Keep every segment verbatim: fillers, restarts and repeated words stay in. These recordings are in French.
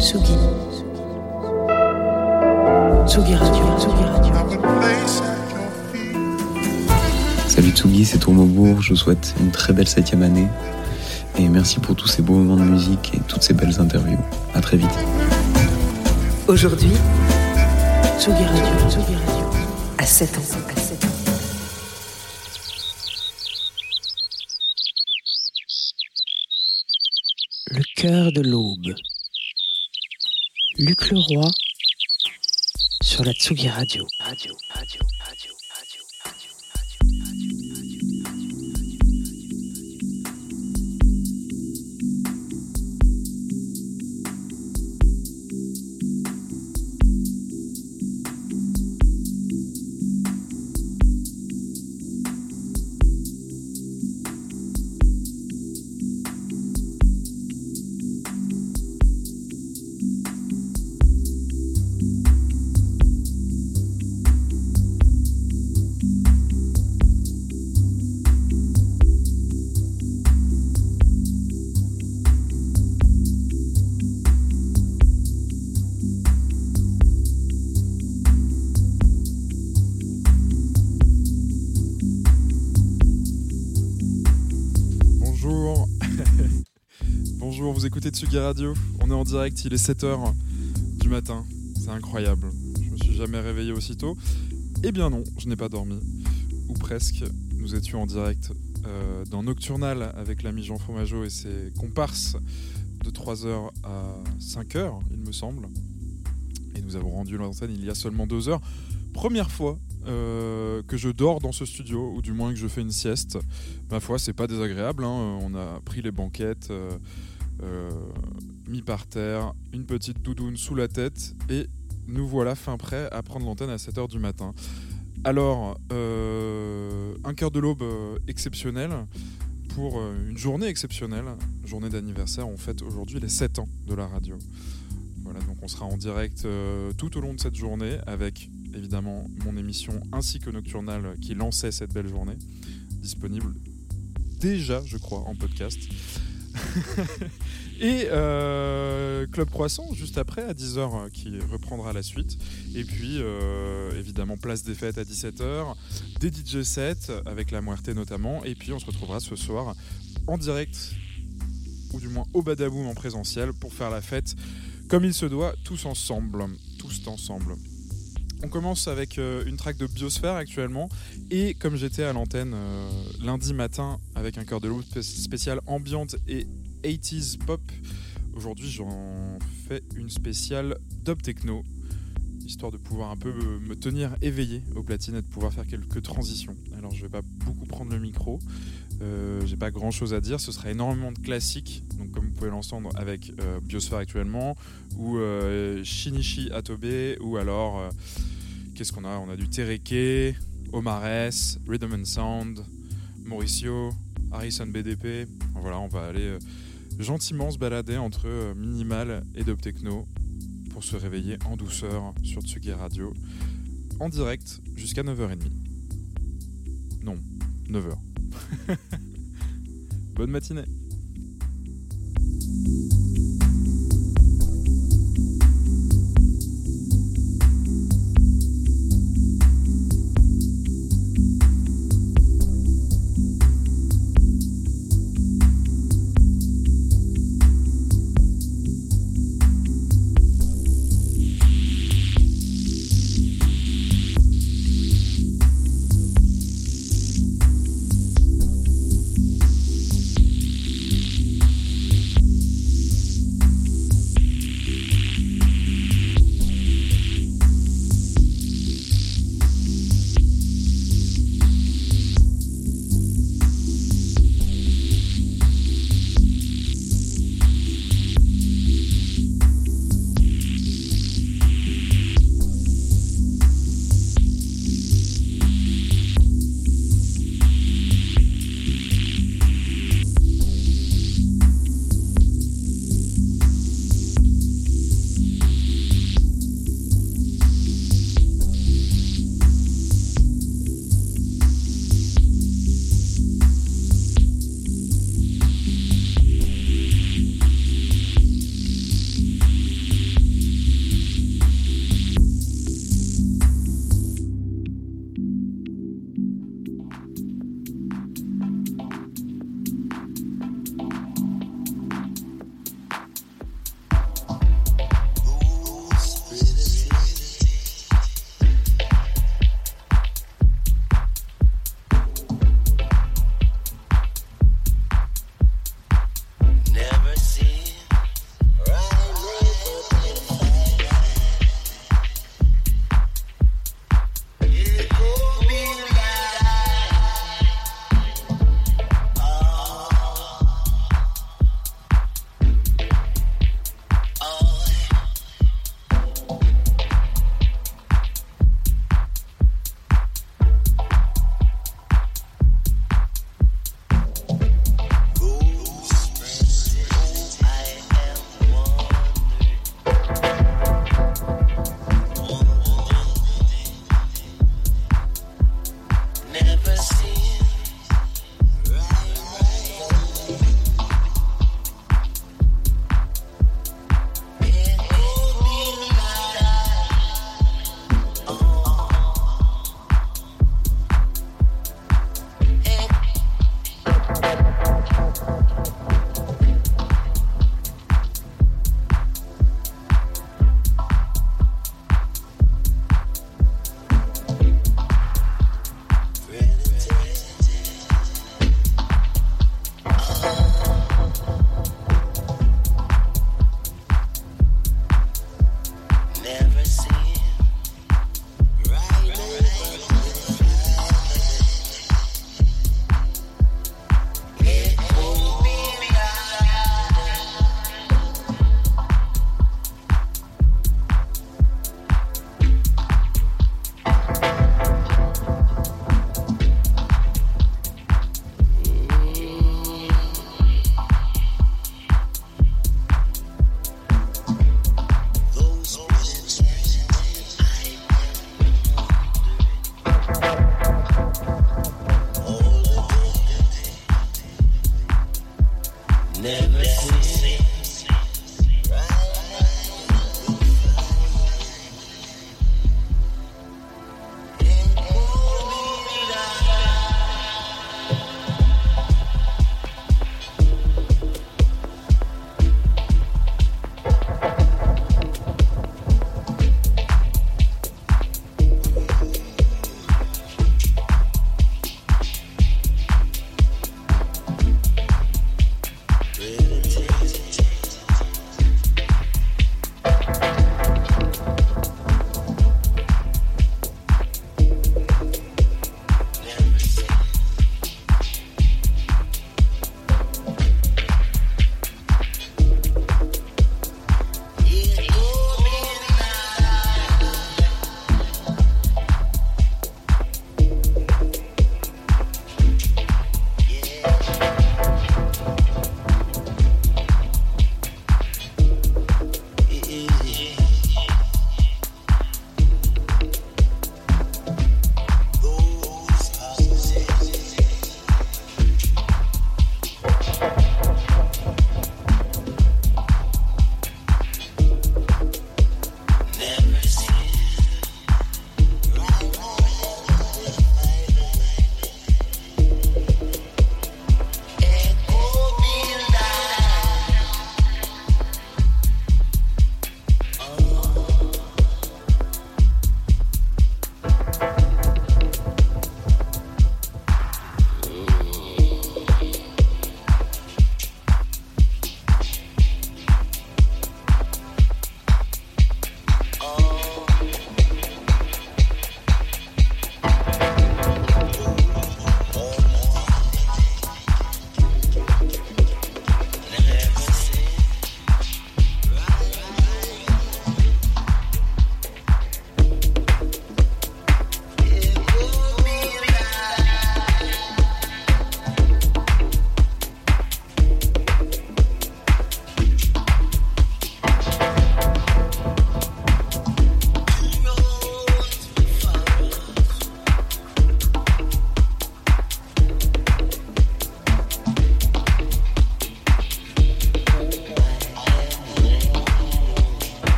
Tsugi. Tsugi Radio. Tsugi Radio. Salut Tsugi, c'est Tourmobourg. Je vous souhaite une très belle septième année. Et merci pour tous ces beaux moments de musique et toutes ces belles interviews. À très vite. Aujourd'hui, Tsugi Radio, Tsugi Radio, à sept ans. À sept ans. Le cœur de l'aube. Luc Leroy sur la Tsugi Radio. Radio, radio, radio. Écoutez Tsugi Radio, on est en direct, il est sept heures du matin, c'est incroyable, je me suis jamais réveillé aussitôt. Eh bien non, je n'ai pas dormi, ou presque. Nous étions en direct euh, dans Nocturnal avec l'ami Jean Fromageau et ses comparses de trois heures à cinq heures, il me semble. Et nous avons rendu l'antenne il y a seulement deux heures. Première fois euh, que je dors dans ce studio, ou du moins que je fais une sieste. Ma foi, c'est pas désagréable, hein. On a pris les banquettes... Euh, Euh, mis par terre, une petite doudoune sous la tête, et nous voilà fin prêts à prendre l'antenne à sept heures du matin. Alors, euh, un cœur de l'aube exceptionnel pour une journée exceptionnelle, journée d'anniversaire. On fête aujourd'hui les sept ans de la radio. Voilà, donc on sera en direct euh, tout au long de cette journée avec évidemment mon émission ainsi que Nocturnal qui lançait cette belle journée, disponible déjà, je crois, en podcast. Et euh, Club Croissant juste après à dix heures qui reprendra la suite, et puis euh, évidemment Place des Fêtes à dix-sept heures, des D J sets avec la Muerte notamment, et puis on se retrouvera ce soir en direct, ou du moins au Badaboum en présentiel, pour faire la fête comme il se doit, tous ensemble, tous ensemble. On commence avec une track de Biosphère actuellement, et comme j'étais à l'antenne euh, lundi matin avec un cœur de l'aube spécial ambiante et eighties pop, aujourd'hui j'en fais une spéciale dub techno, histoire de pouvoir un peu me tenir éveillé aux platines et de pouvoir faire quelques transitions. Alors je vais pas beaucoup prendre le micro, euh, j'ai pas grand chose à dire, ce sera énormément de classiques, donc comme vous pouvez l'entendre avec euh, Biosphère actuellement, ou euh, Shinichi Atobe, ou alors... Euh, Qu'est-ce qu'on a ? On a du Tereke, Omar-S, Rhythm and Sound, Maurizio, Harrison B D P. Voilà, on va aller euh, gentiment se balader entre euh, minimal et dub techno pour se réveiller en douceur sur Tsugi Radio en direct jusqu'à neuf heures trente. Non, neuf heures. Bonne matinée.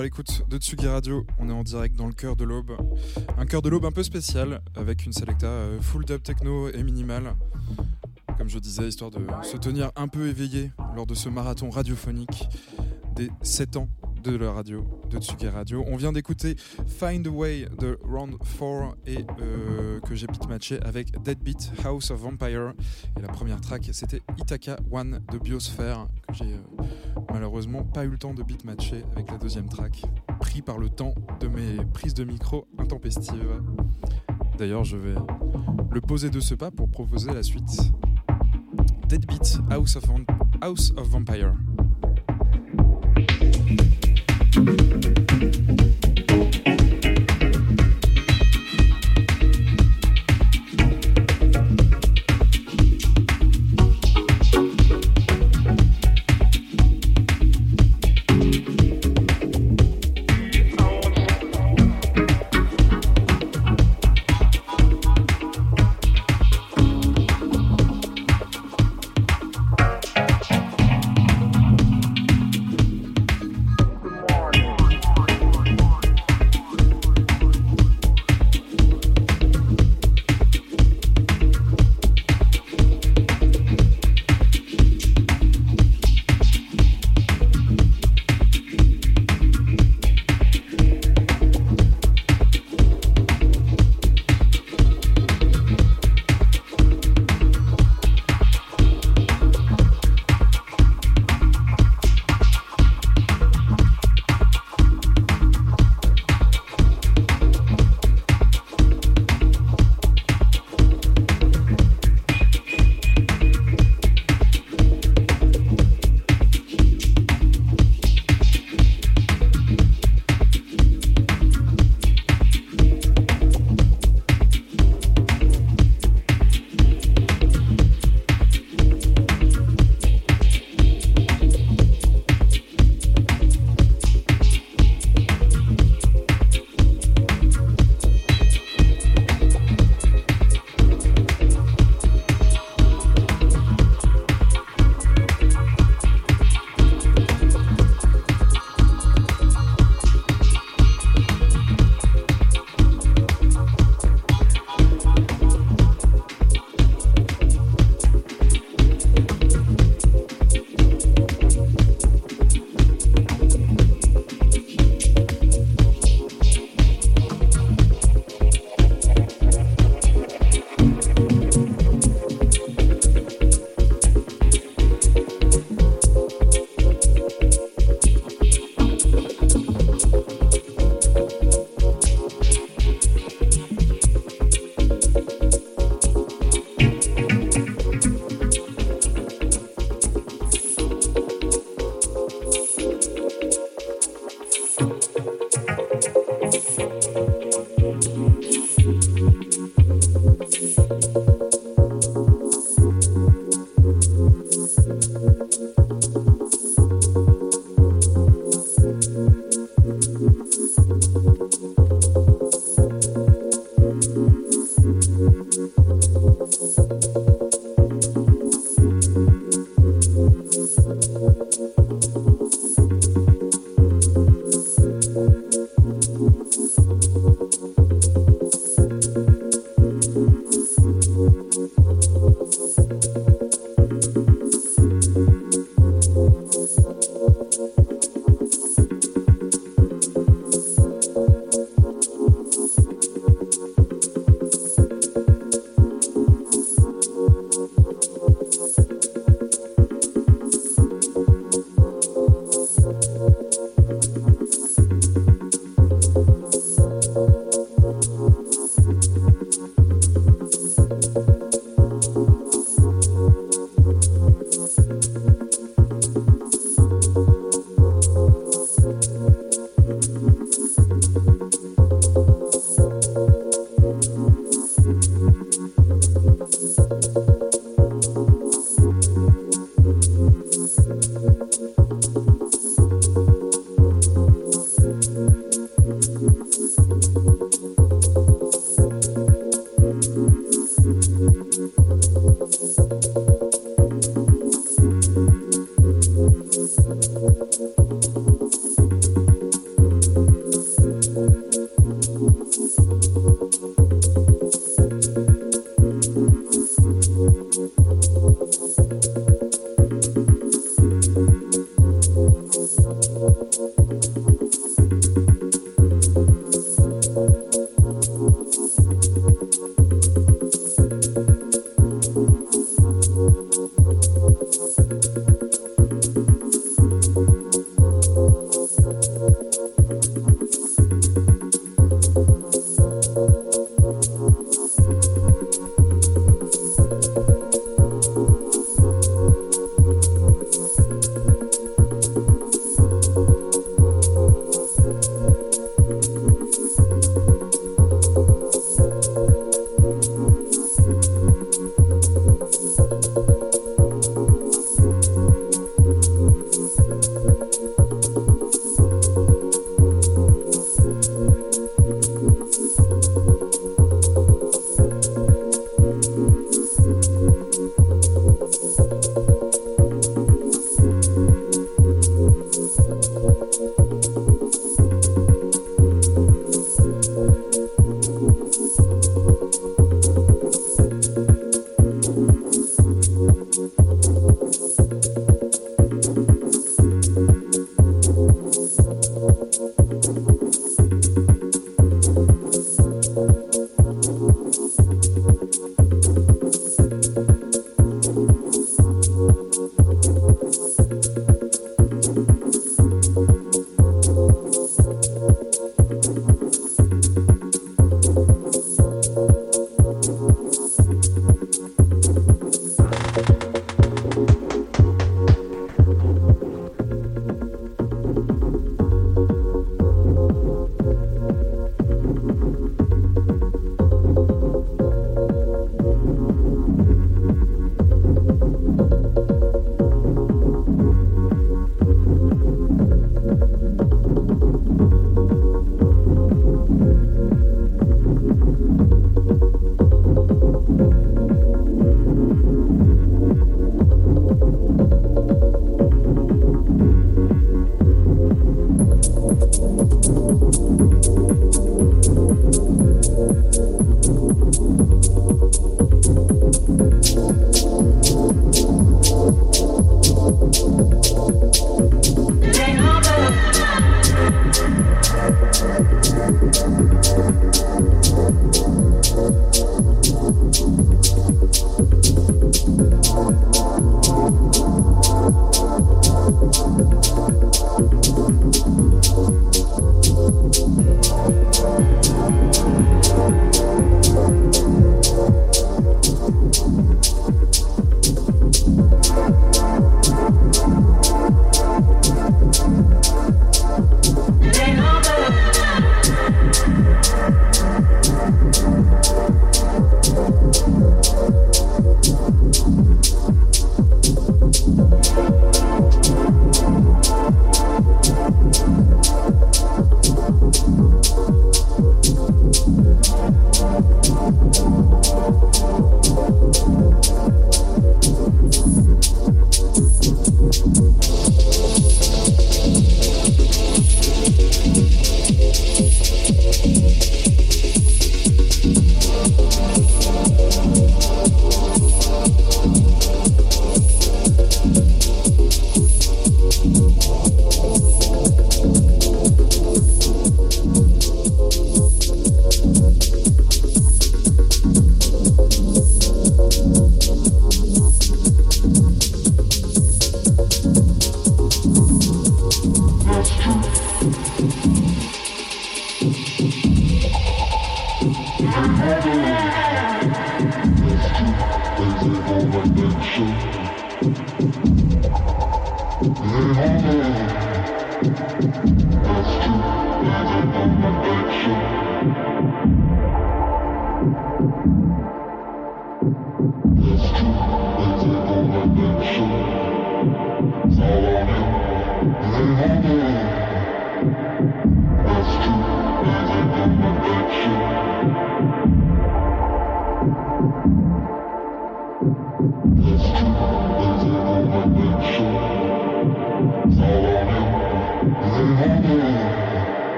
toujours à l'écoute de Tsugi Radio, on est en direct dans le cœur de l'aube. Un cœur de l'aube un peu spécial, avec une selecta full dub techno et minimal. Comme je disais, histoire de se tenir un peu éveillé lors de ce marathon radiophonique des sept ans de la radio, de Tsugi Radio. On vient d'écouter Find a Way de Round quatre et euh, que j'ai pitmatché avec Deadbeat, House of Vampire. Et la première track, c'était Ithaca One de Biosphère, que j'ai euh, malheureusement pas eu le temps de pitmatcher avec la deuxième track, pris par le temps de mes prises de micro intempestives. D'ailleurs, je vais le poser de ce pas pour proposer la suite. Deadbeat, House of, Van- House of Vampire. Thank you.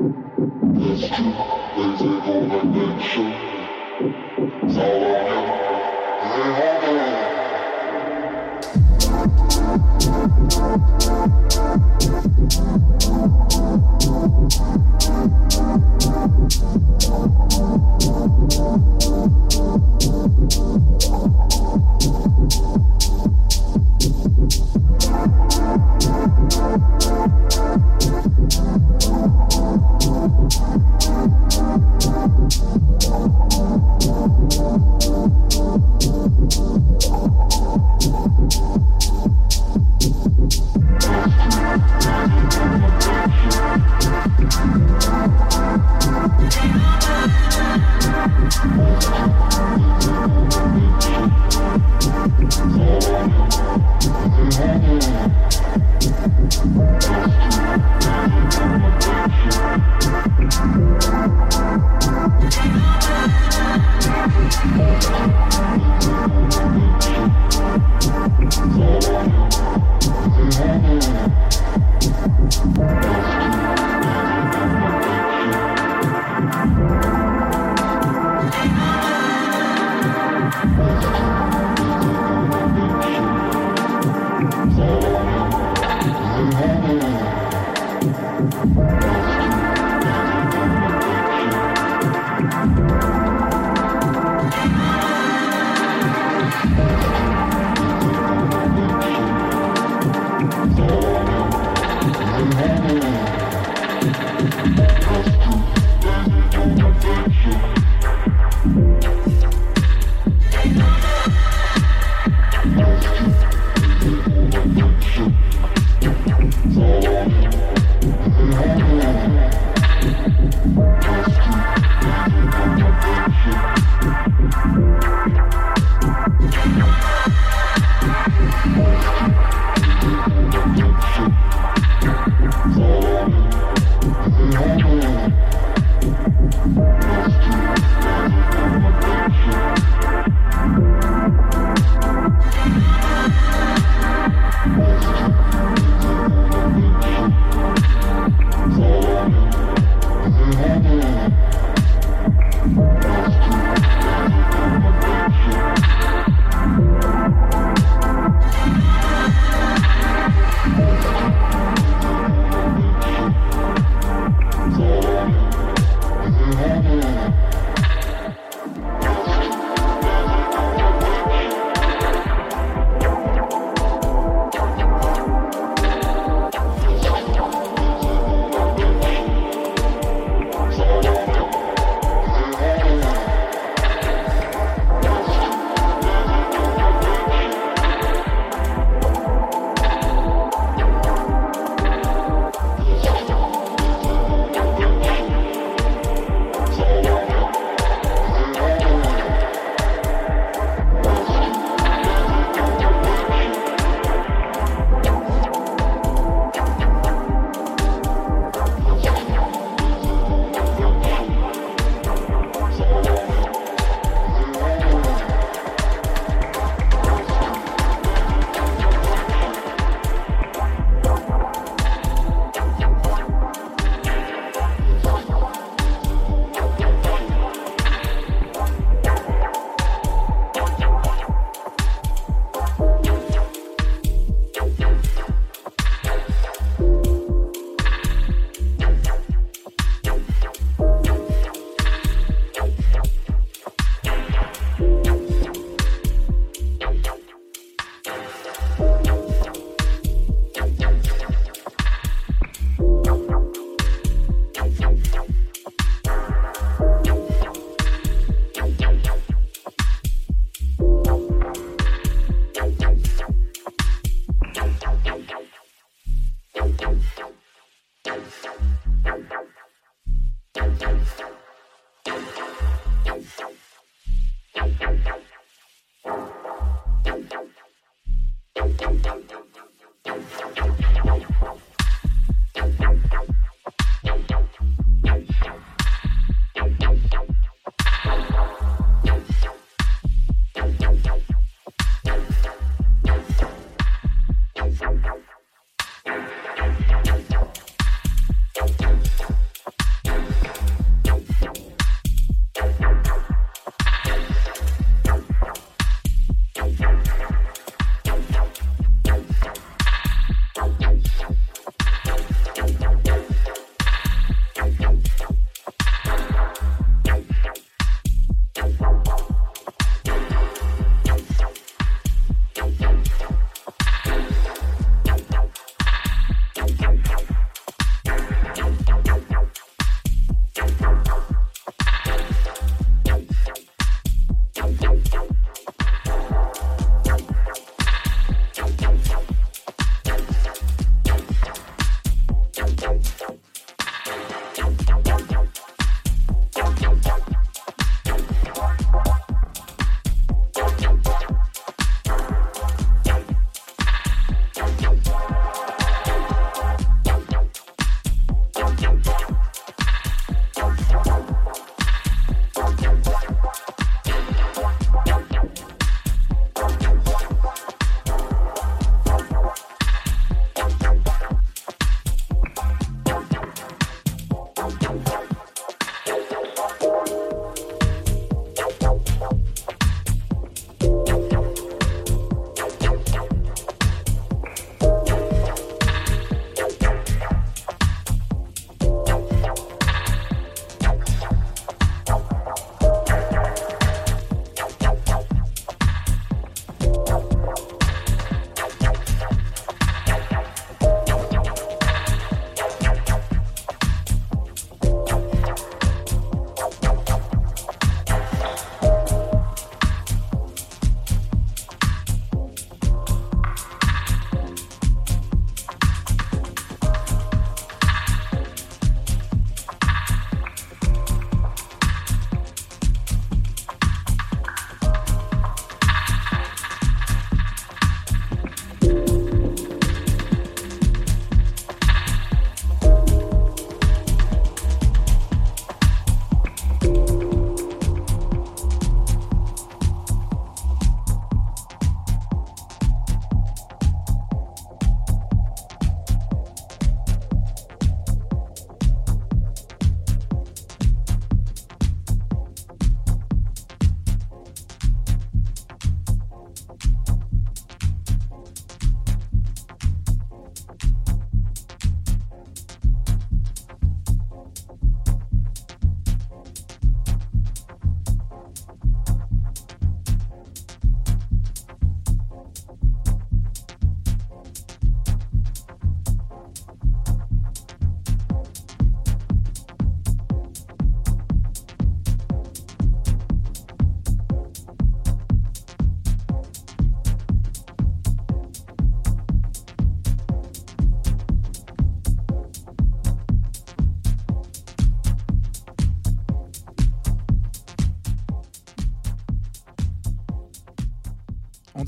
Let's do it.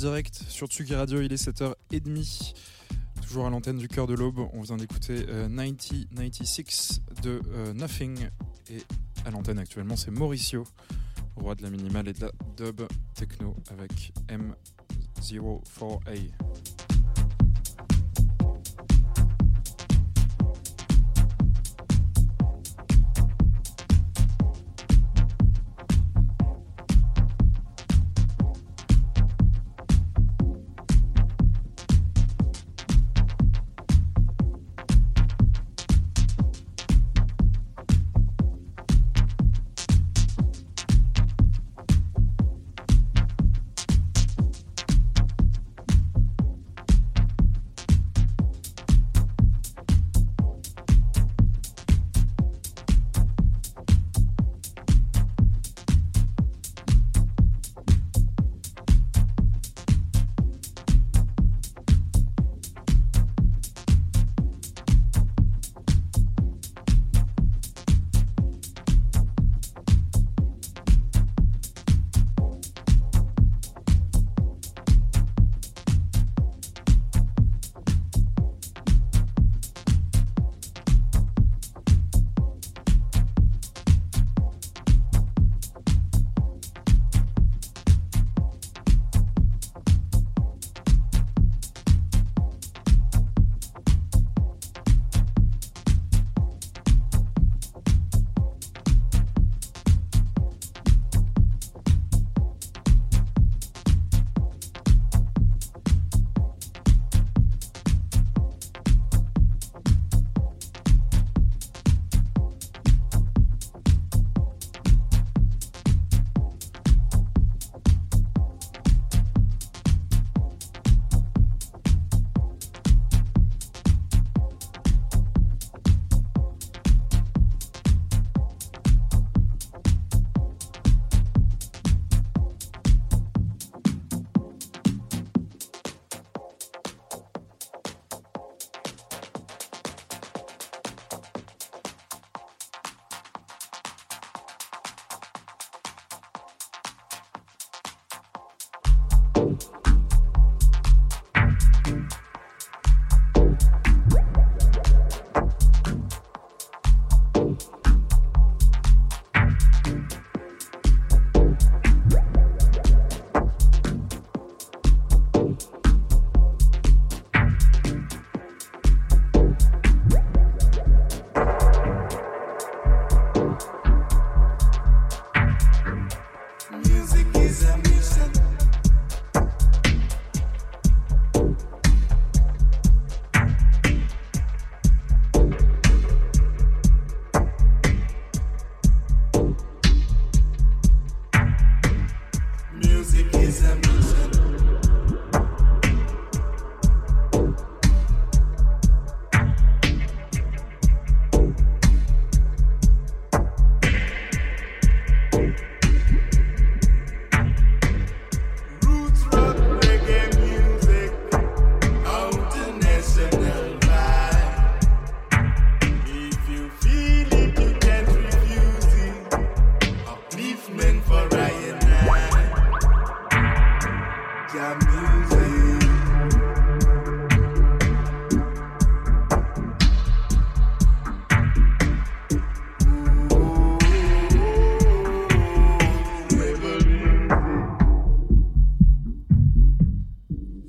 direct sur Tsugi Radio, il est sept heures trente, toujours à l'antenne du Cœur de l'Aube. On vient d'écouter euh, quatre-vingt-six de euh, Nothing, et à l'antenne actuellement c'est Maurizio, roi de la minimale et de la dub techno avec M zéro quatre A.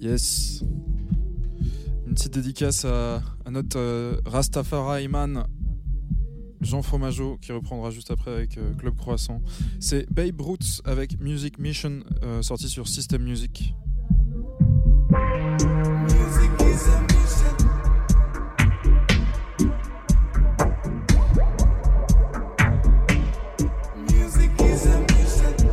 Yes. Une petite dédicace à, à notre euh, Rastafari man Jean Fromageau, qui reprendra juste après avec euh, Club Croissant. C'est Babe Roots avec Music Mission, euh, sorti sur System Music. Music is a mission. Music is a mission.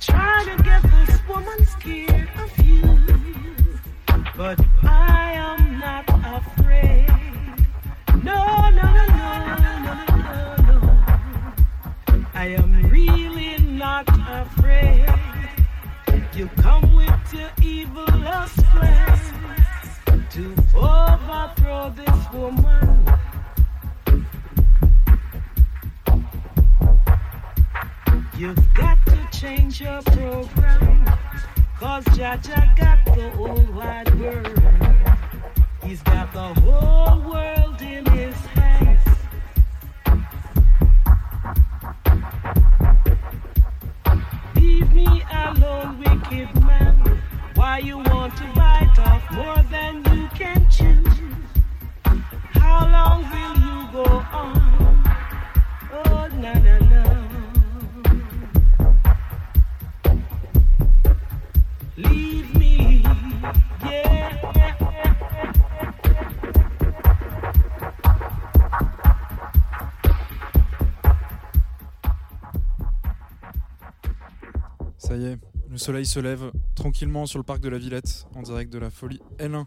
trying to get this woman scared of you, but I am not afraid. No, no, no, no, no, no, no. I am really not afraid. You come with your evil plans to overthrow this woman. You've got to change your program, 'cause Jaja got the whole wide world. He's got the whole world in his hands. Leave me alone, wicked man. Why you want to bite off more than you can chew? How long will you go on? Oh, na na na. Leave me, yeah. Ça y est, le soleil se lève tranquillement sur le parc de la Villette, en direct de la Folie L un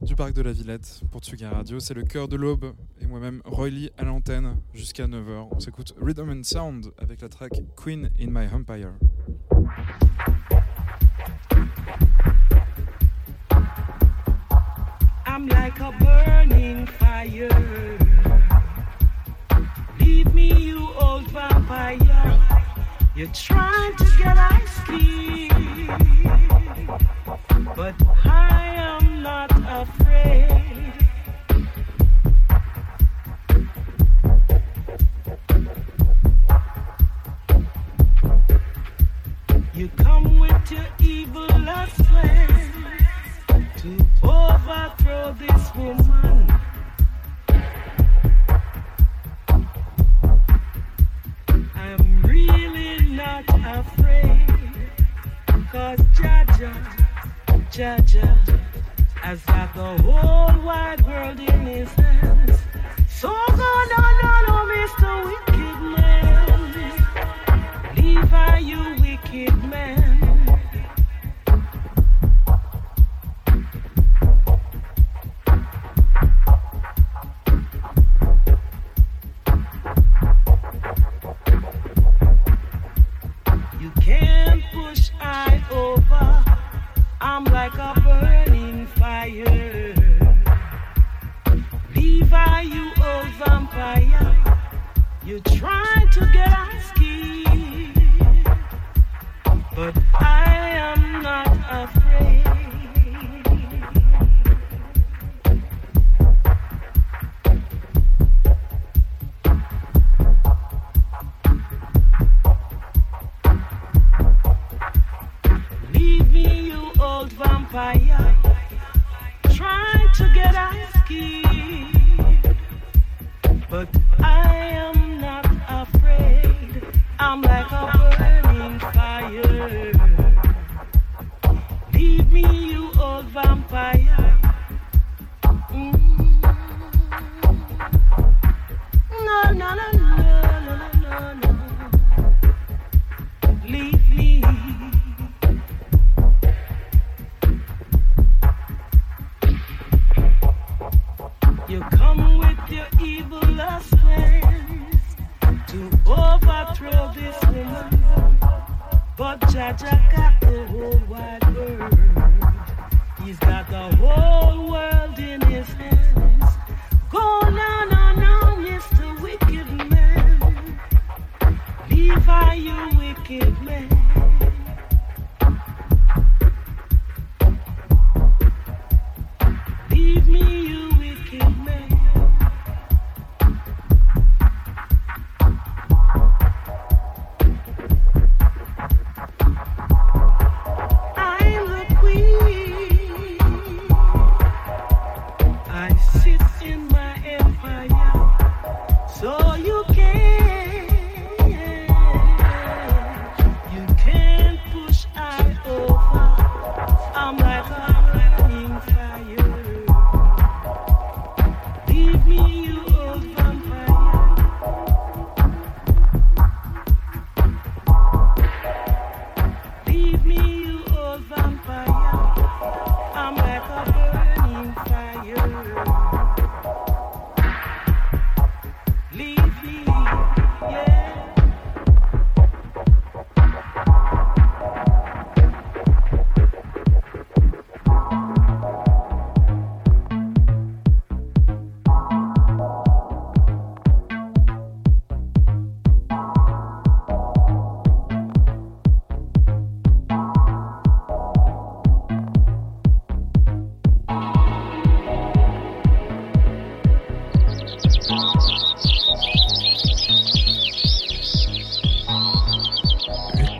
du parc de la Villette pour Tsugi Radio. C'est le cœur de l'aube et moi-même, Roy Lee, à l'antenne jusqu'à neuf heures. On s'écoute Rhythm and Sound avec la track Queen in My Empire. I'm like a burning fire. Leave me, you old vampire. You're trying to get our skin, but I am not afraid. You come with your evil plans to overthrow this woman. I'm really not afraid, 'cause Jaja, Jaja has got the whole wide world in his hands. So go, no, no, no, Mister Wicked Man, Levi, you wicked man.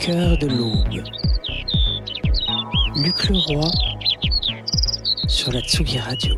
cœur de l'aube. Luc Leroy sur la Tsugi Radio.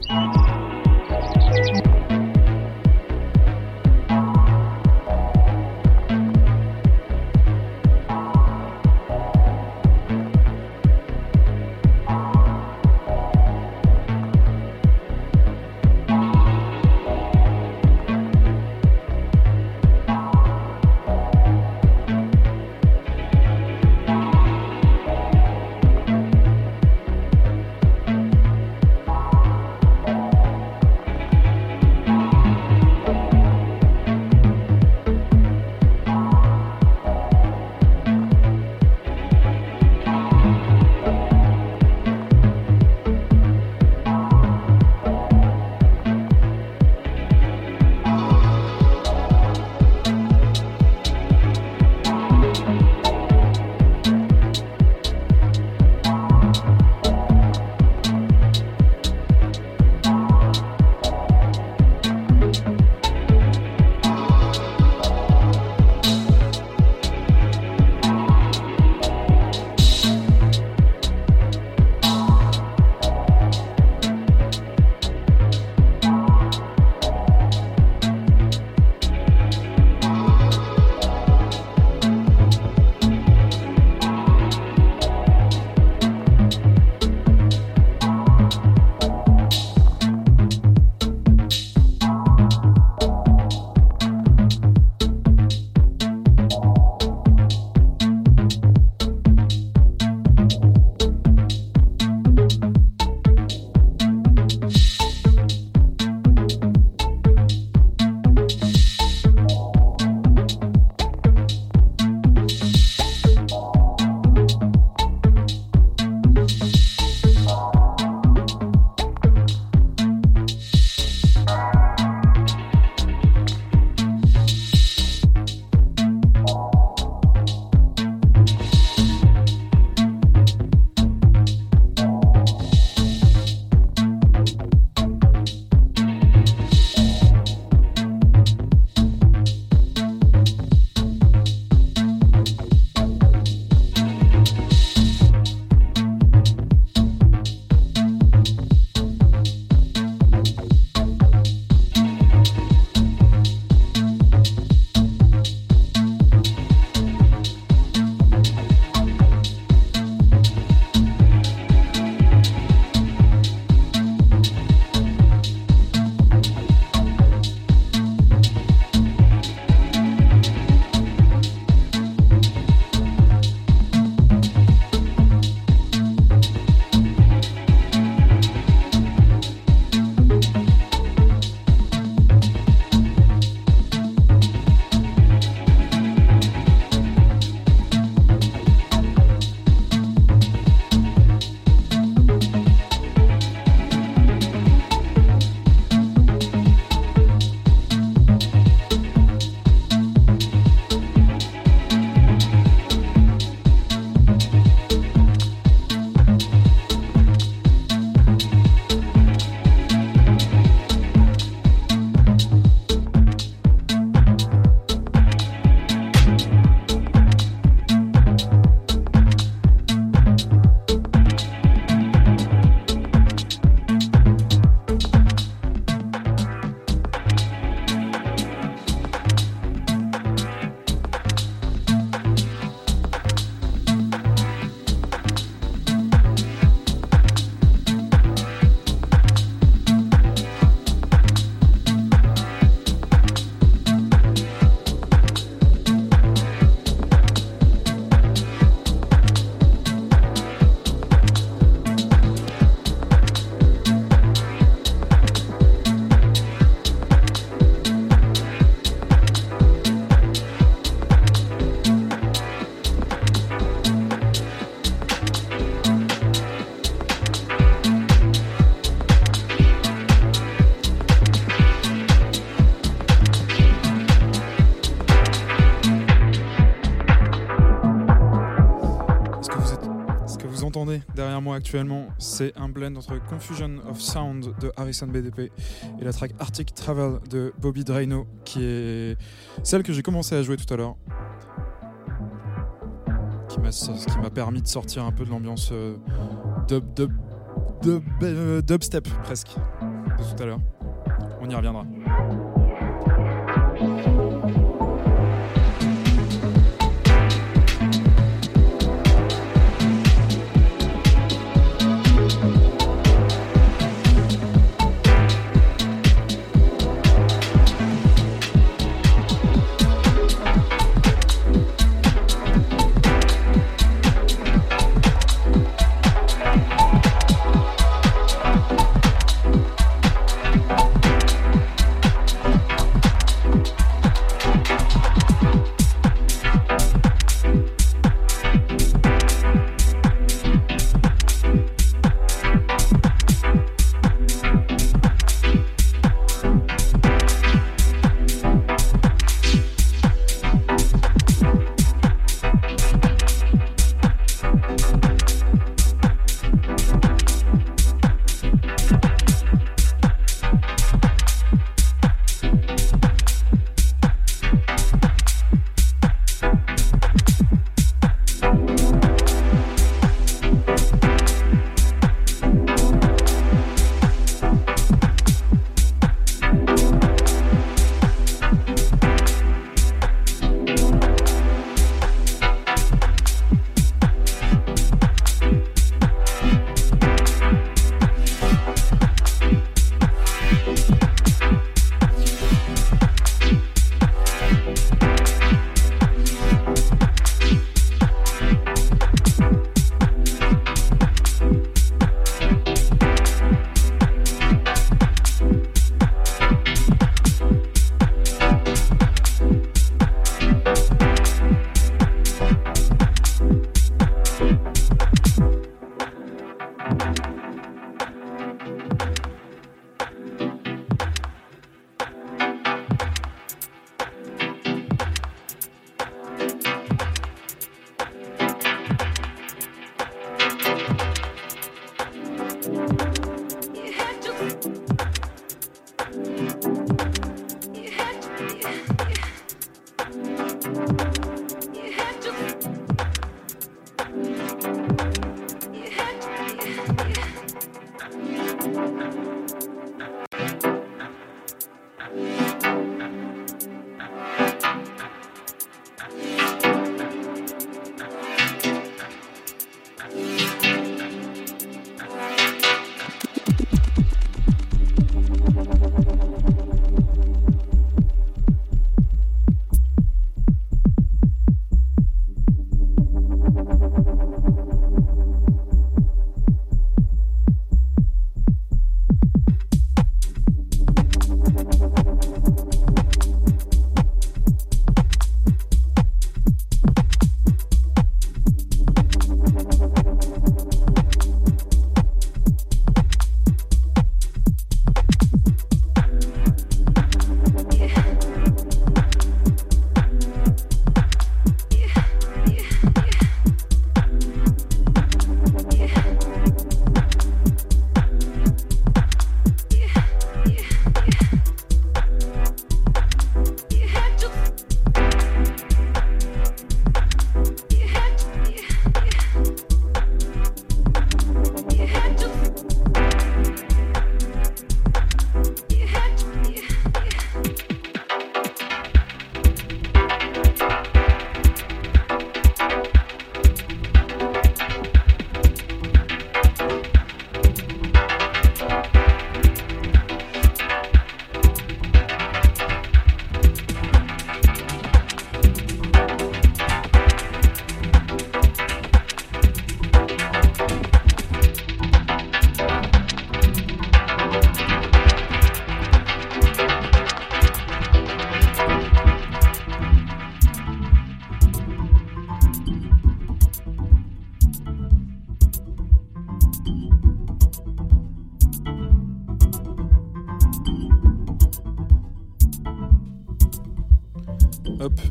Actuellement, c'est un blend entre Confusion of Sound de Harrison B D P et la track Arctic Travel de Bobby Draino, qui est celle que j'ai commencé à jouer tout à l'heure, qui m'a, ce qui m'a permis de sortir un peu de l'ambiance euh, dub, dub, dub, euh, dubstep presque de tout à l'heure. On y reviendra.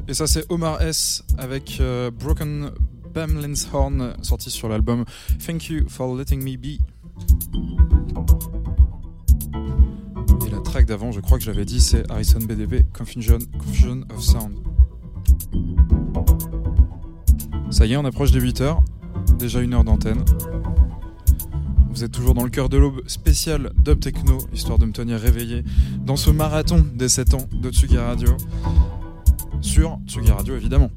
Et ça c'est Omar-S avec euh, Broken Bamlin's Horn, sorti sur l'album Thank You For Letting Me Be. Et la track d'avant, je crois que j'avais dit, c'est Harrison B D P, Confusion, Confusion of Sound. Ça y est, on approche des huit heures, déjà une heure d'antenne. Vous êtes toujours dans le cœur de l'aube, spécial Dub Techno, histoire de me tenir réveillé dans ce marathon des sept ans de Tsugi Radio, sur Tsugi Radio évidemment.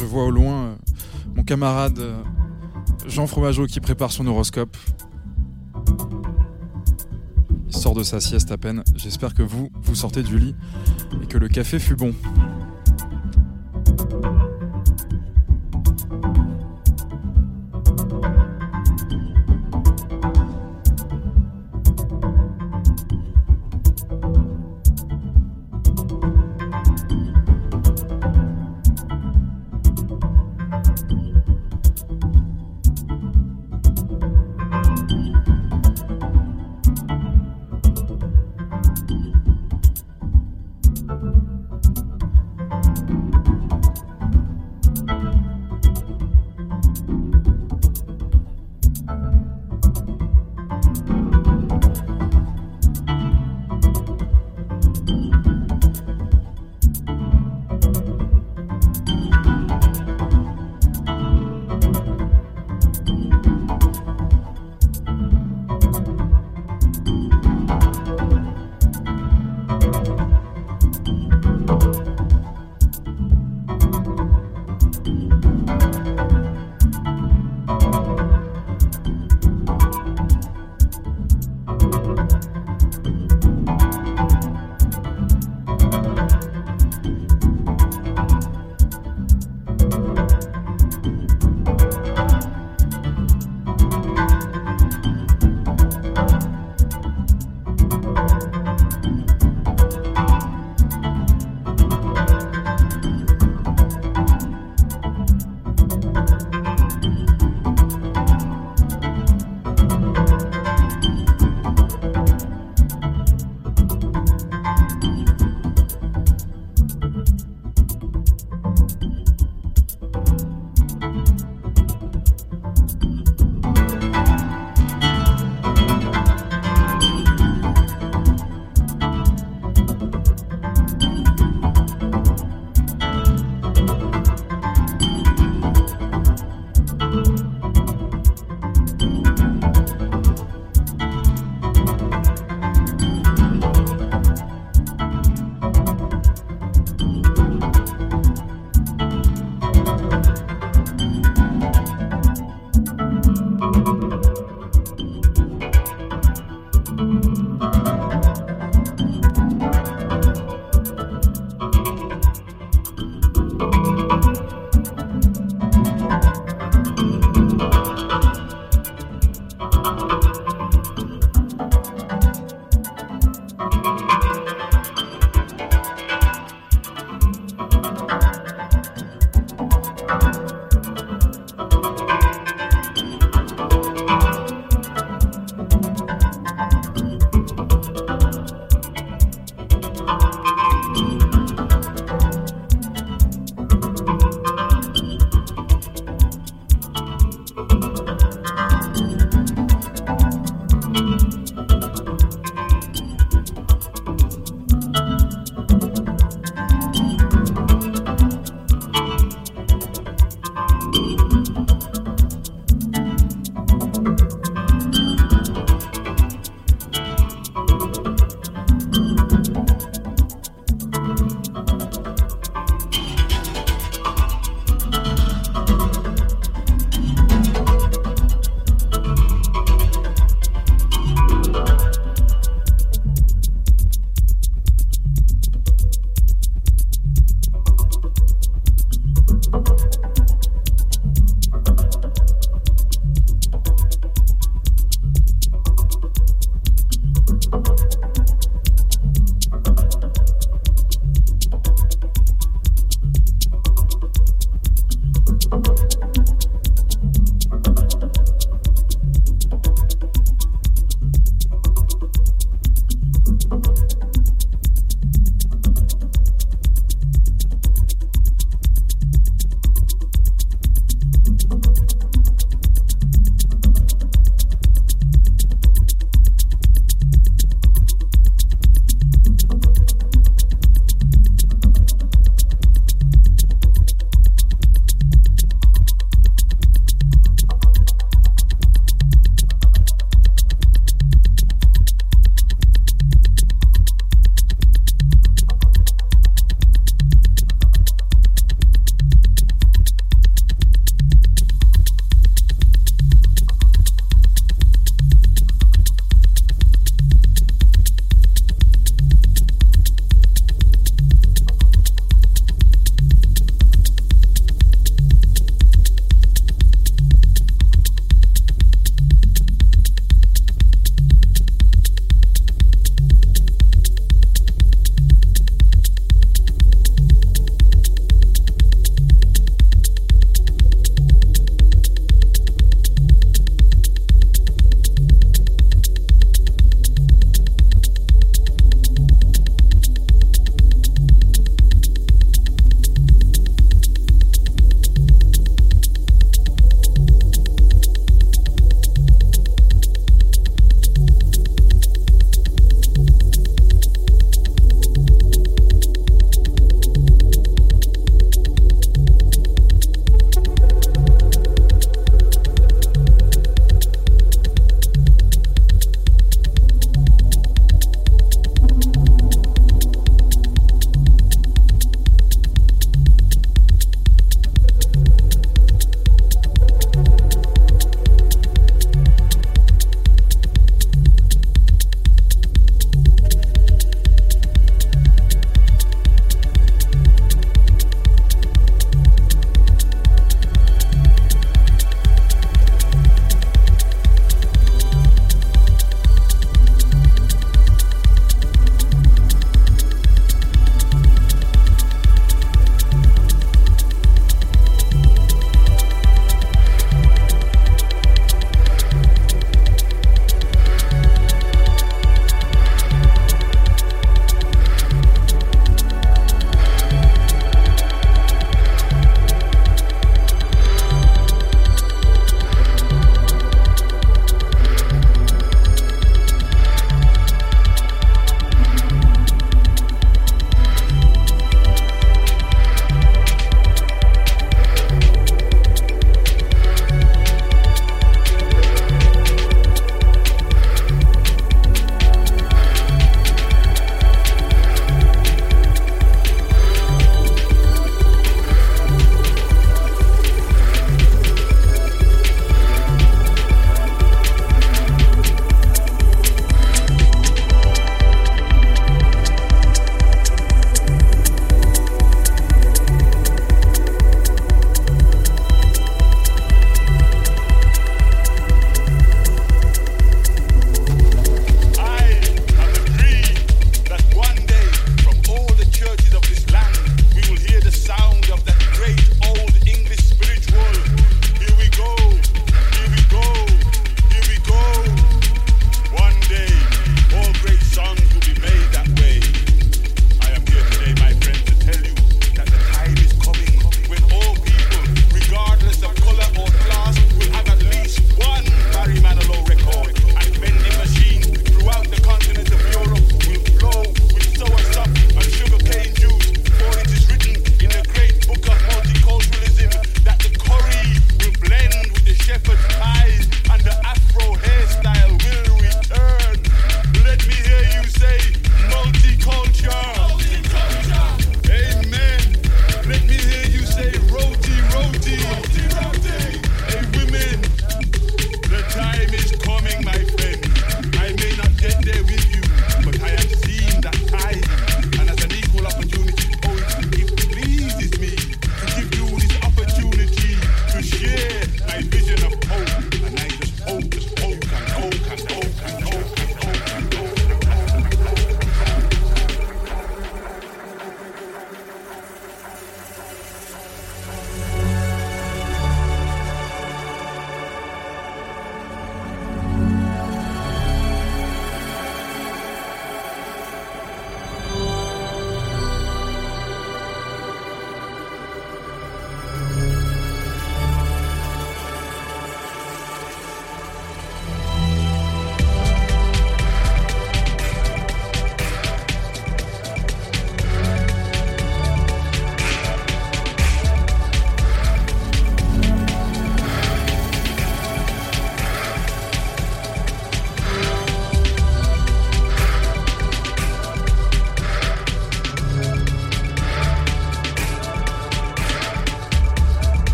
Je vois au loin euh, mon camarade euh, Jean Fromageau qui prépare son horoscope. Il sort de sa sieste à peine. J'espère que vous, vous sortez du lit et que le café fut bon.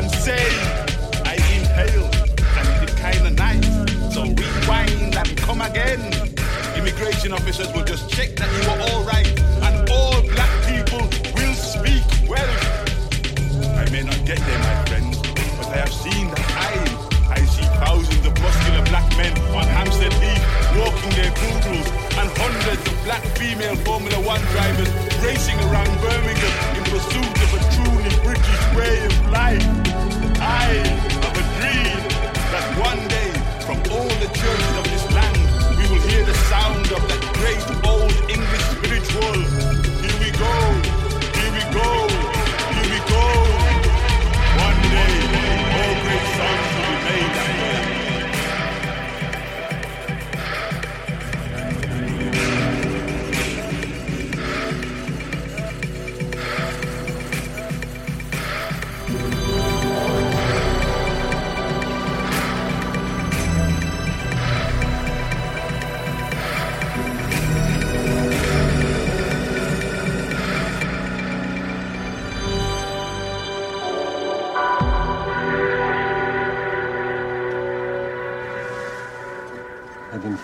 can say I inhale and it kinda nice. So rewind and come again. Immigration officers will just check that you were alright, and all black people will speak Welsh. I may not get there, my friends, but I have seen the eye. I see thousands of muscular black men on Hampstead Heath walking their poodles, and hundreds of black female Formula One drivers racing around Birmingham in pursuit of a truly British way of life. I have a dream that one day from all the churches of this land we will hear the sound of that great old English spiritual. Here we go, here we go, here we go. One day, all great songs will be made at home.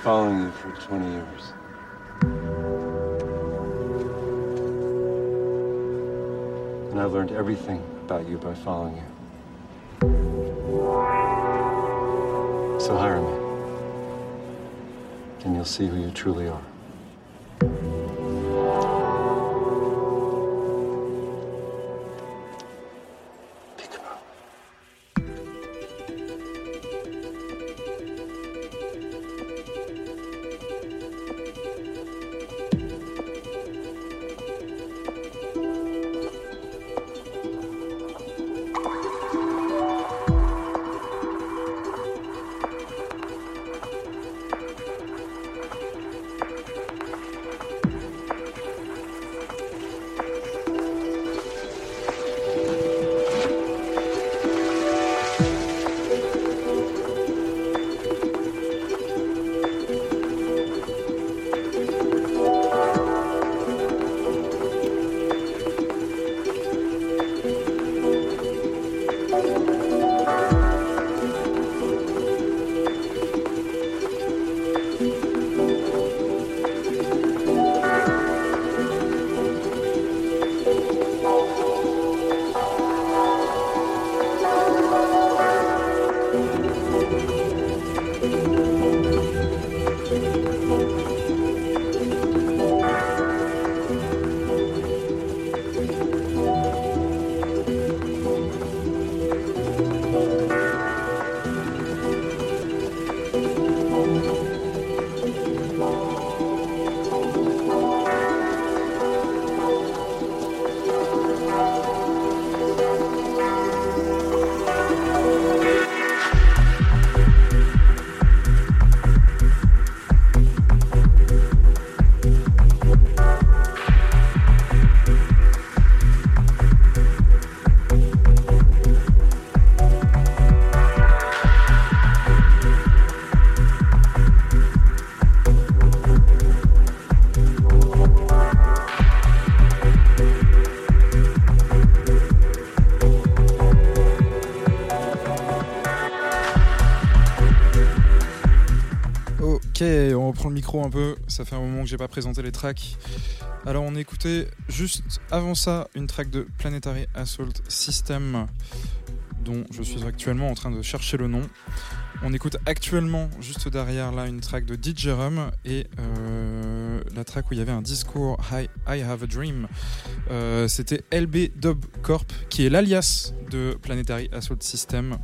Following you for twenty years. And I learned everything about you by following you. So hire me, and you'll see who you truly are. On reprend le micro un peu, ça fait un moment que j'ai pas présenté les tracks. Alors on écoutait juste avant ça une track de Planetary Assault System dont je suis actuellement en train de chercher le nom. On écoute actuellement juste derrière là une track de D J Rum et euh, la track où il y avait un discours I, I Have a Dream. Euh, c'était L B Dub Corp qui est l'alias de Planetary Assault System,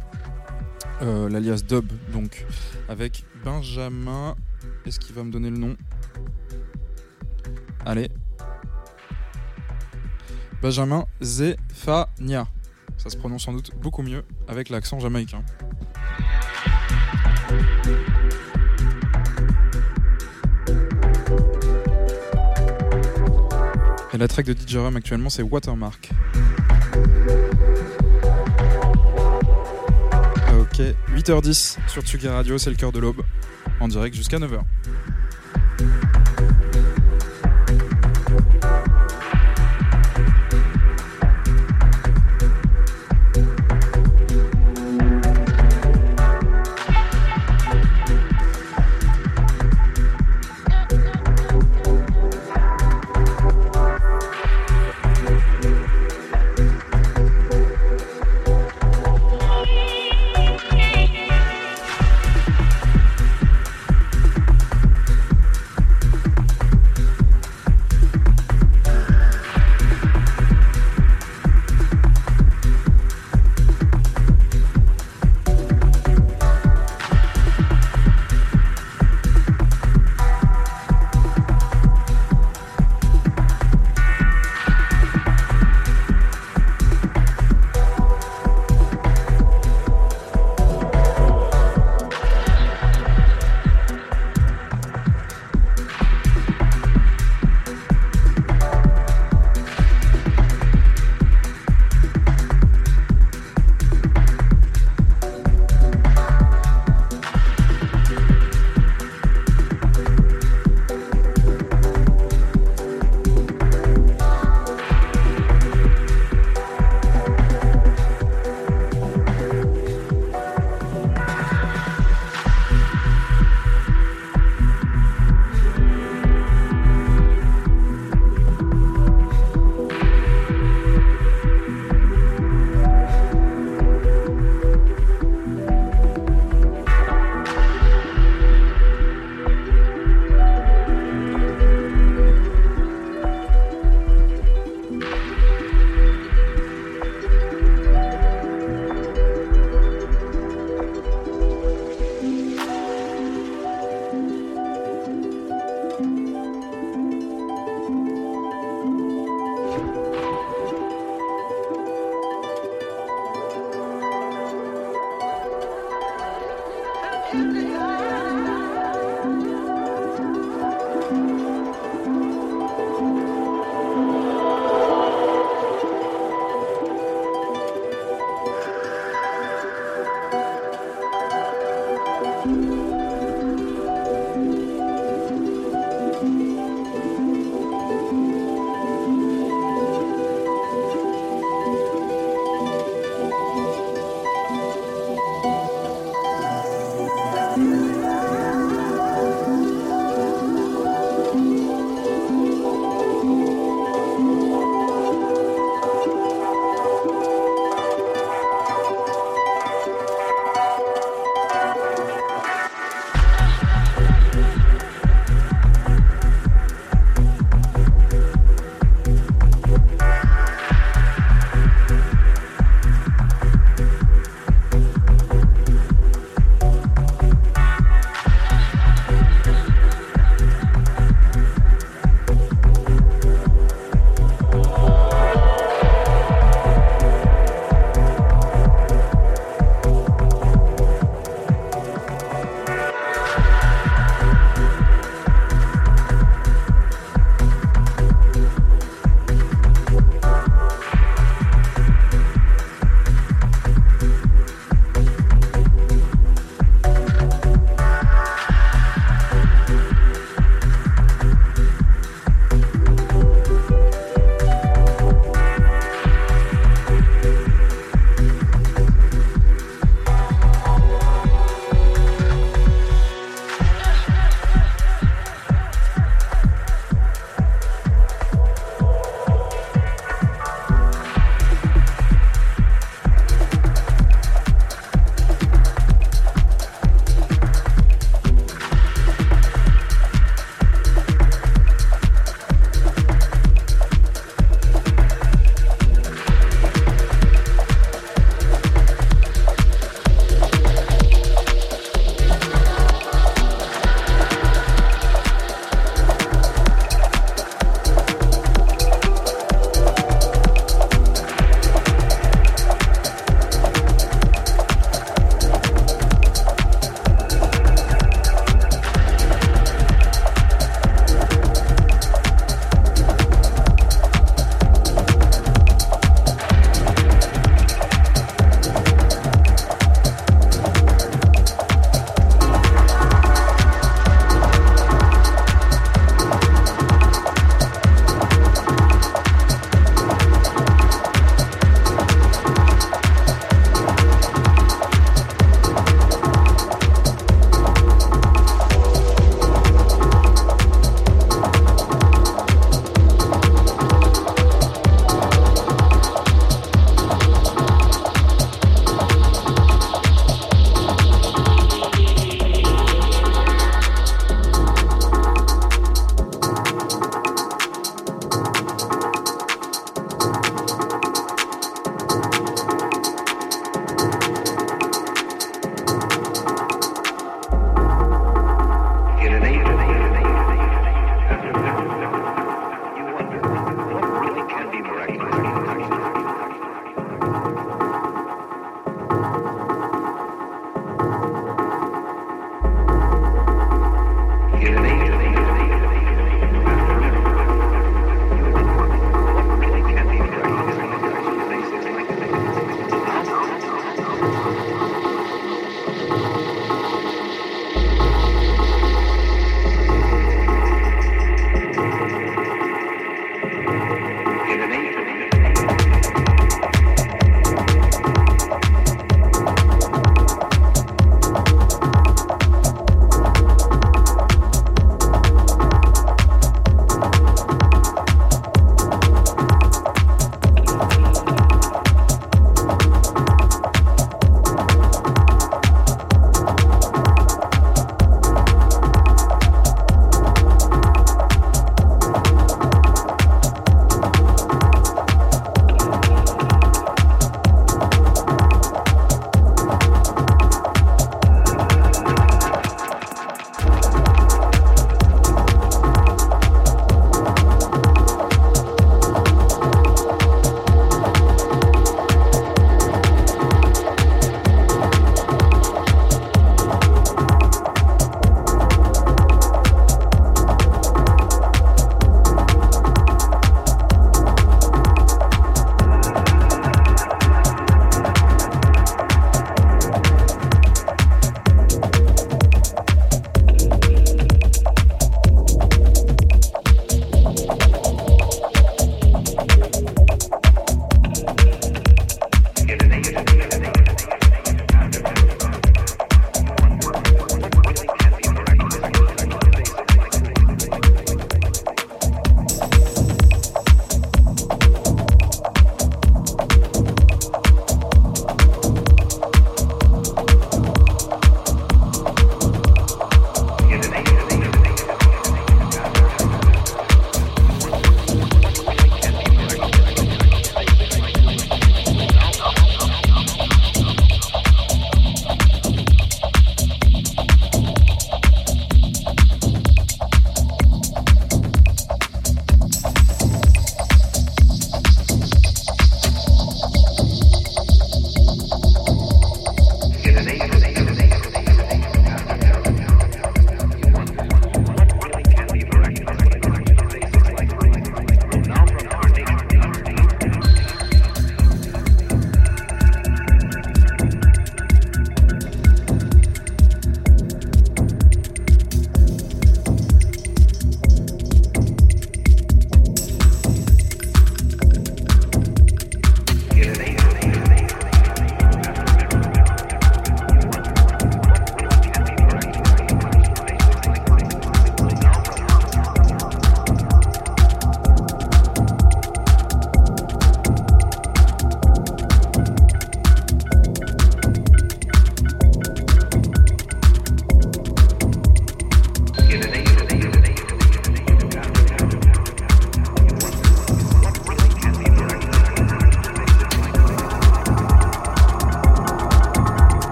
euh, l'alias Dub donc avec Benjamin. Est-ce qu'il va me donner le nom ? Allez. Benjamin Zéphania. Ça se prononce sans doute beaucoup mieux avec l'accent jamaïcain. Et la track de D J Rum actuellement, c'est Watermark. Ok, huit heures dix sur Tsugi Radio, c'est le cœur de l'aube. En direct jusqu'à neuf heures. Thank you.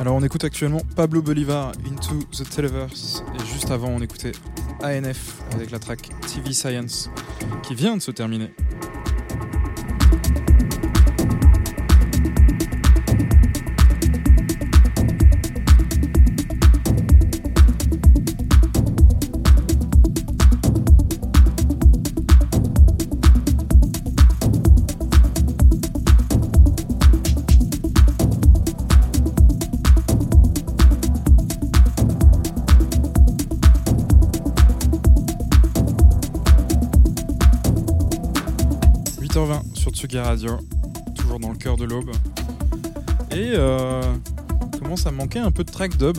Alors on écoute actuellement Pablo Bolivar, Into the Televerse, et juste avant on écoutait A N F avec la track T V Science qui vient de se terminer. Tsugi Radio, toujours dans le cœur de l'aube. Et euh, commence à manquer un peu de track dub.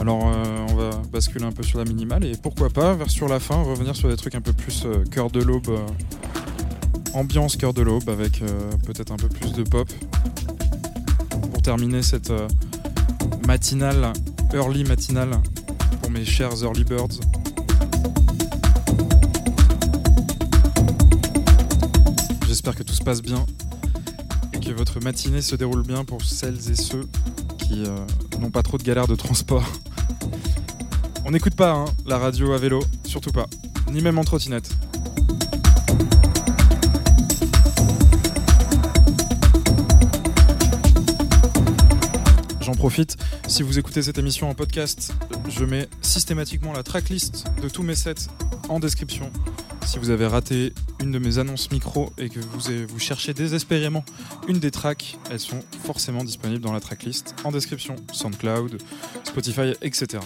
Alors euh, on va basculer un peu sur la minimale et pourquoi pas, vers sur la fin, revenir sur des trucs un peu plus euh, cœur de l'aube, euh, ambiance cœur de l'aube, avec euh, peut-être un peu plus de pop. Pour terminer cette euh, matinale, early matinale, pour mes chers early birds. J'espère que tout se passe bien et que votre matinée se déroule bien pour celles et ceux qui euh, n'ont pas trop de galères de transport. On n'écoute pas hein, la radio à vélo, surtout pas, ni même en trottinette. J'en profite, si vous écoutez cette émission en podcast, je mets systématiquement la tracklist de tous mes sets en description. Si vous avez raté une de mes annonces micro et que vous, vous cherchez désespérément une des tracks, elles sont forcément disponibles dans la tracklist en description, SoundCloud, Spotify, et cetera.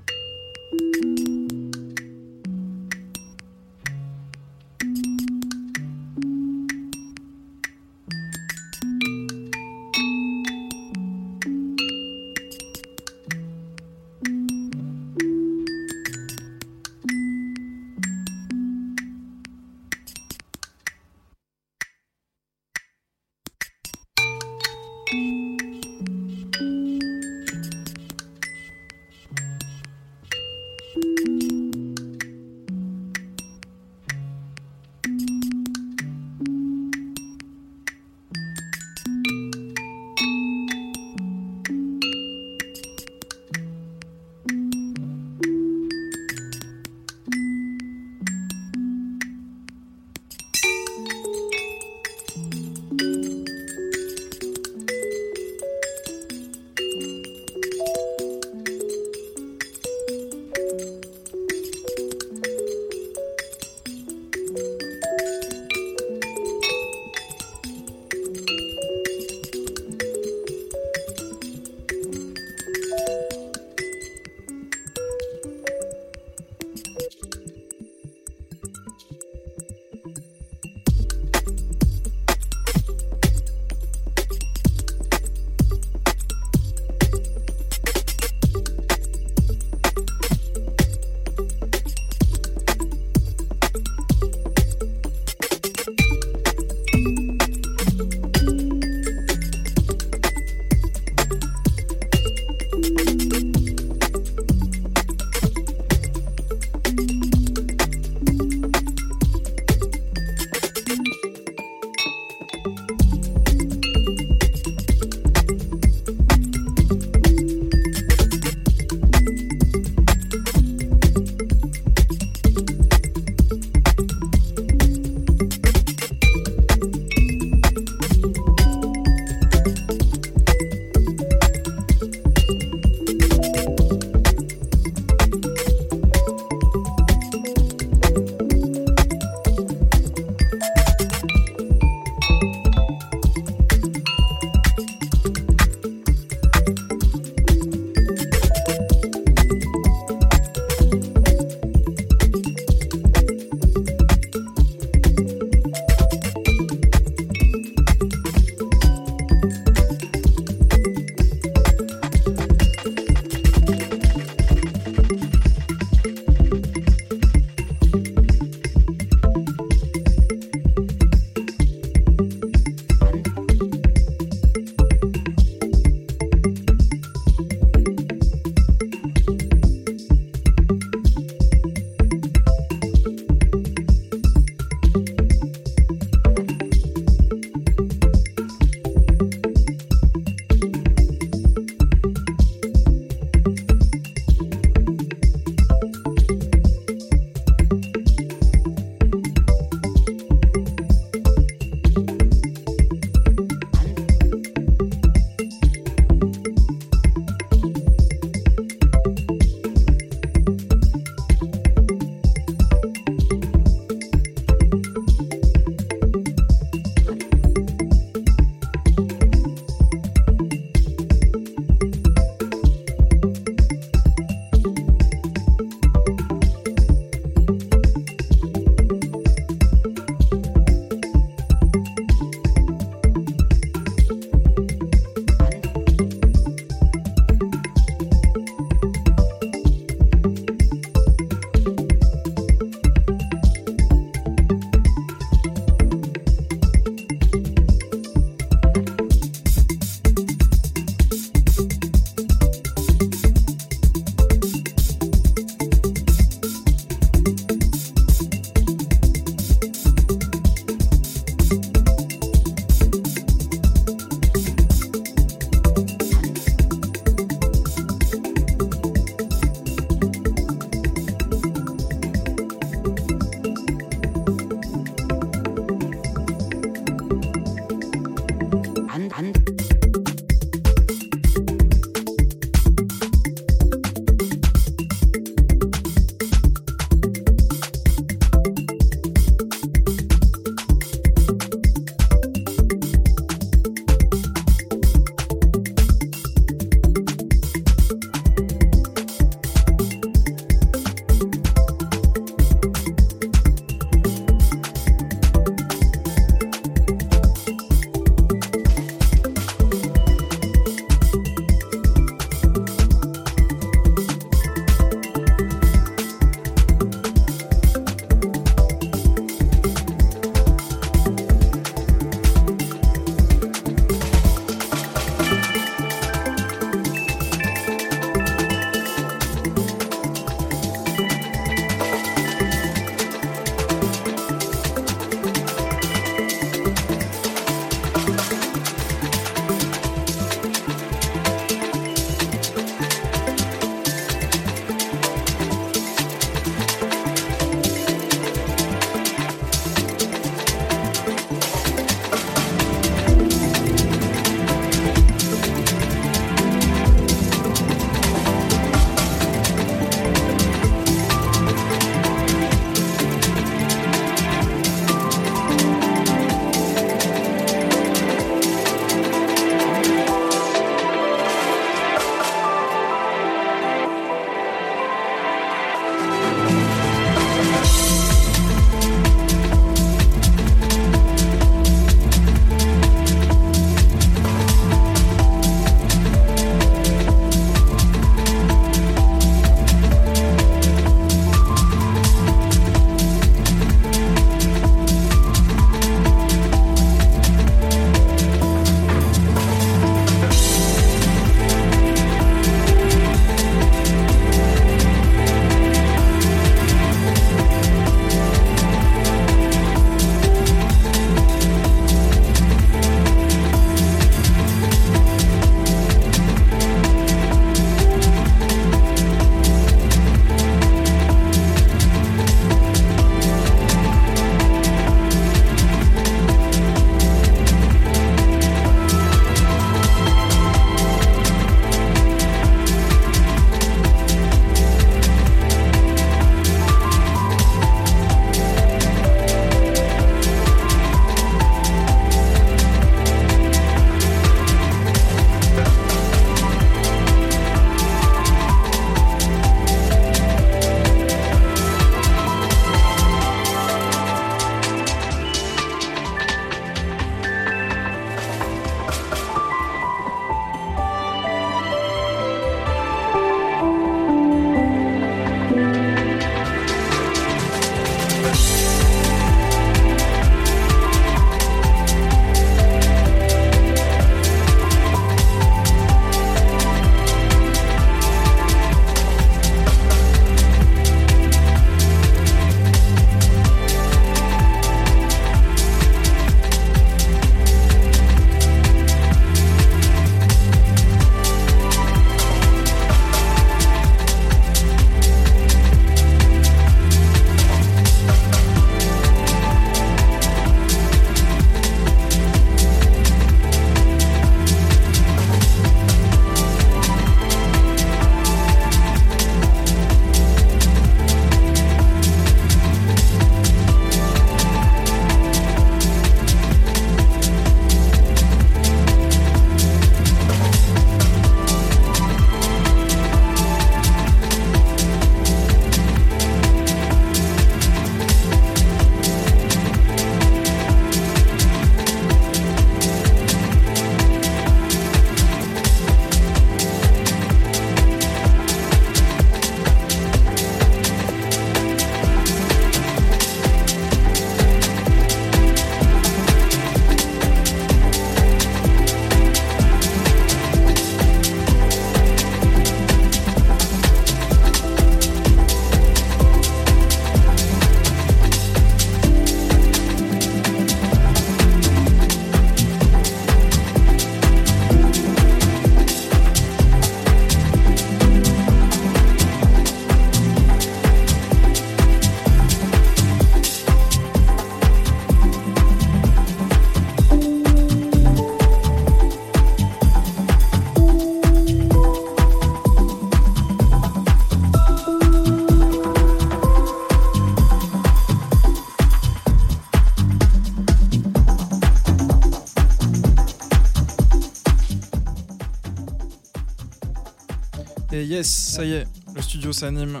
Et yes, ça y est, le studio s'anime.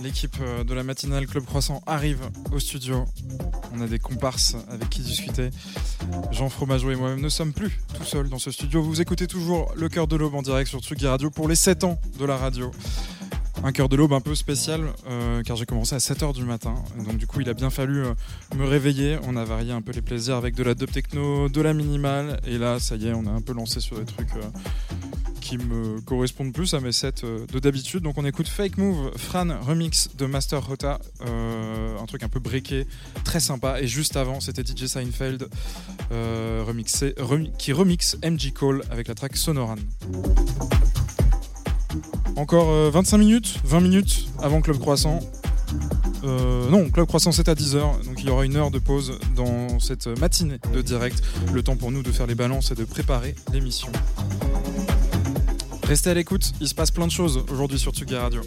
L'équipe de la matinale Club Croissant arrive au studio. On a des comparses avec qui discuter. Jean Fromageau et moi-même ne sommes plus tout seuls dans ce studio. Vous écoutez toujours le Cœur de l'Aube en direct sur Tsugi Radio pour les sept ans de la radio. Un Cœur de l'Aube un peu spécial euh, car j'ai commencé à sept heures du matin. Donc du coup, il a bien fallu euh, me réveiller. On a varié un peu les plaisirs avec de la dub techno, de la minimale. Et là, ça y est, on a un peu lancé sur des trucs... Euh, qui me correspondent plus à mes sets de d'habitude. Donc on écoute Fake Move, Fran remix de Master Hota, euh, un truc un peu breaké, très sympa. Et juste avant, c'était D J Seinfeld euh, remixé, rem, qui remixe M J Cole avec la track Sonoran. Encore euh, vingt-cinq minutes, vingt minutes avant Club Croissant. Euh, non, Club Croissant c'est à dix heures, donc il y aura une heure de pause dans cette matinée de direct. Le temps pour nous de faire les balances et de préparer l'émission. Restez à l'écoute, il se passe plein de choses aujourd'hui sur Tsugi Radio.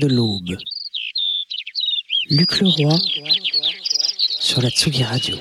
De l'aube. Luc Leroy sur la Tsugi Radio.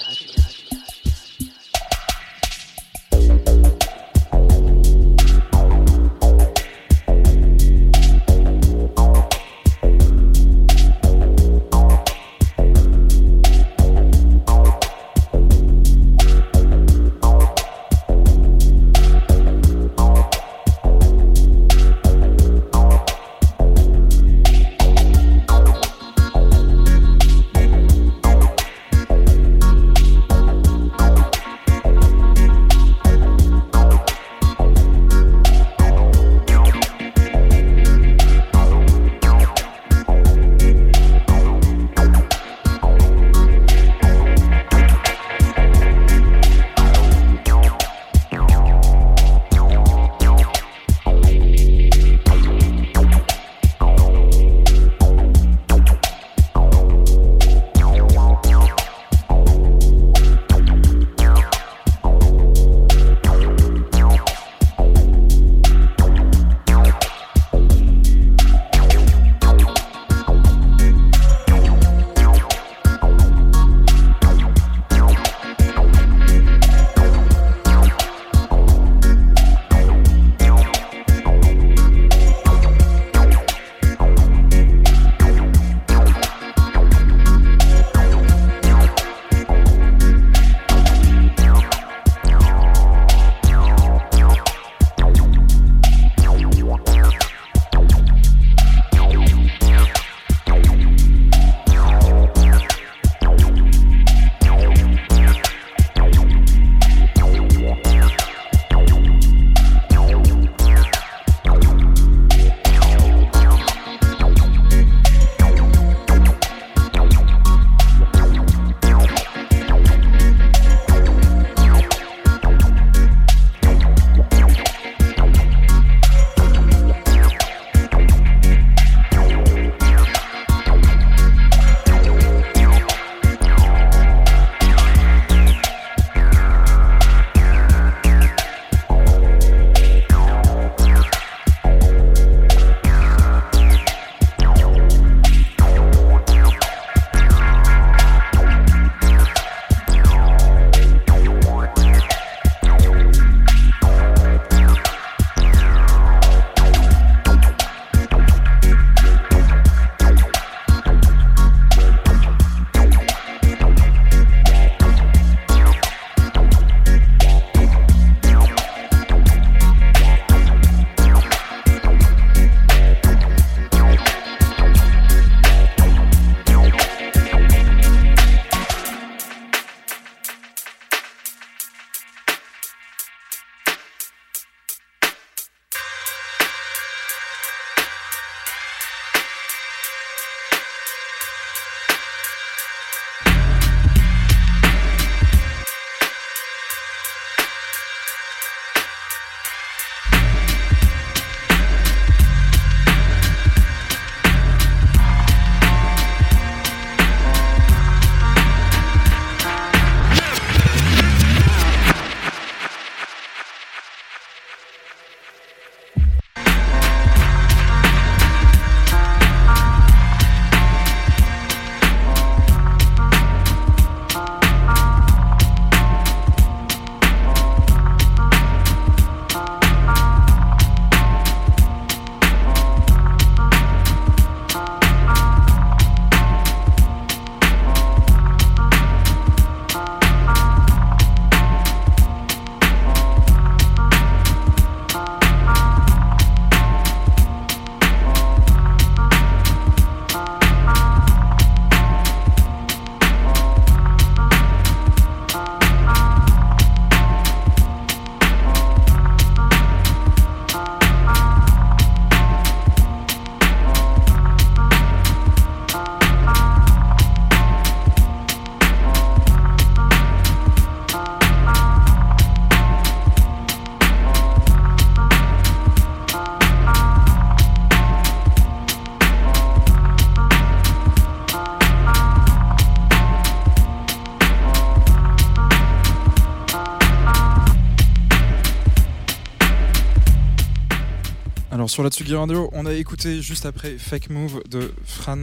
Alors sur la Tsugi Radio, on a écouté juste après Fake Move de Fran,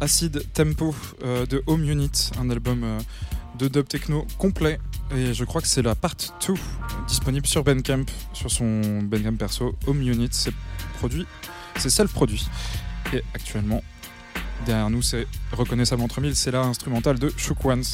Acid Tempo euh, de Home Unit, un album euh, de dub techno complet, et je crois que c'est la part deux disponible sur Bandcamp, sur son Bandcamp perso. Home Unit, c'est produit, c'est self-produit, et actuellement derrière nous c'est reconnaissable entre mille, c'est la instrumentale de Shook Ones.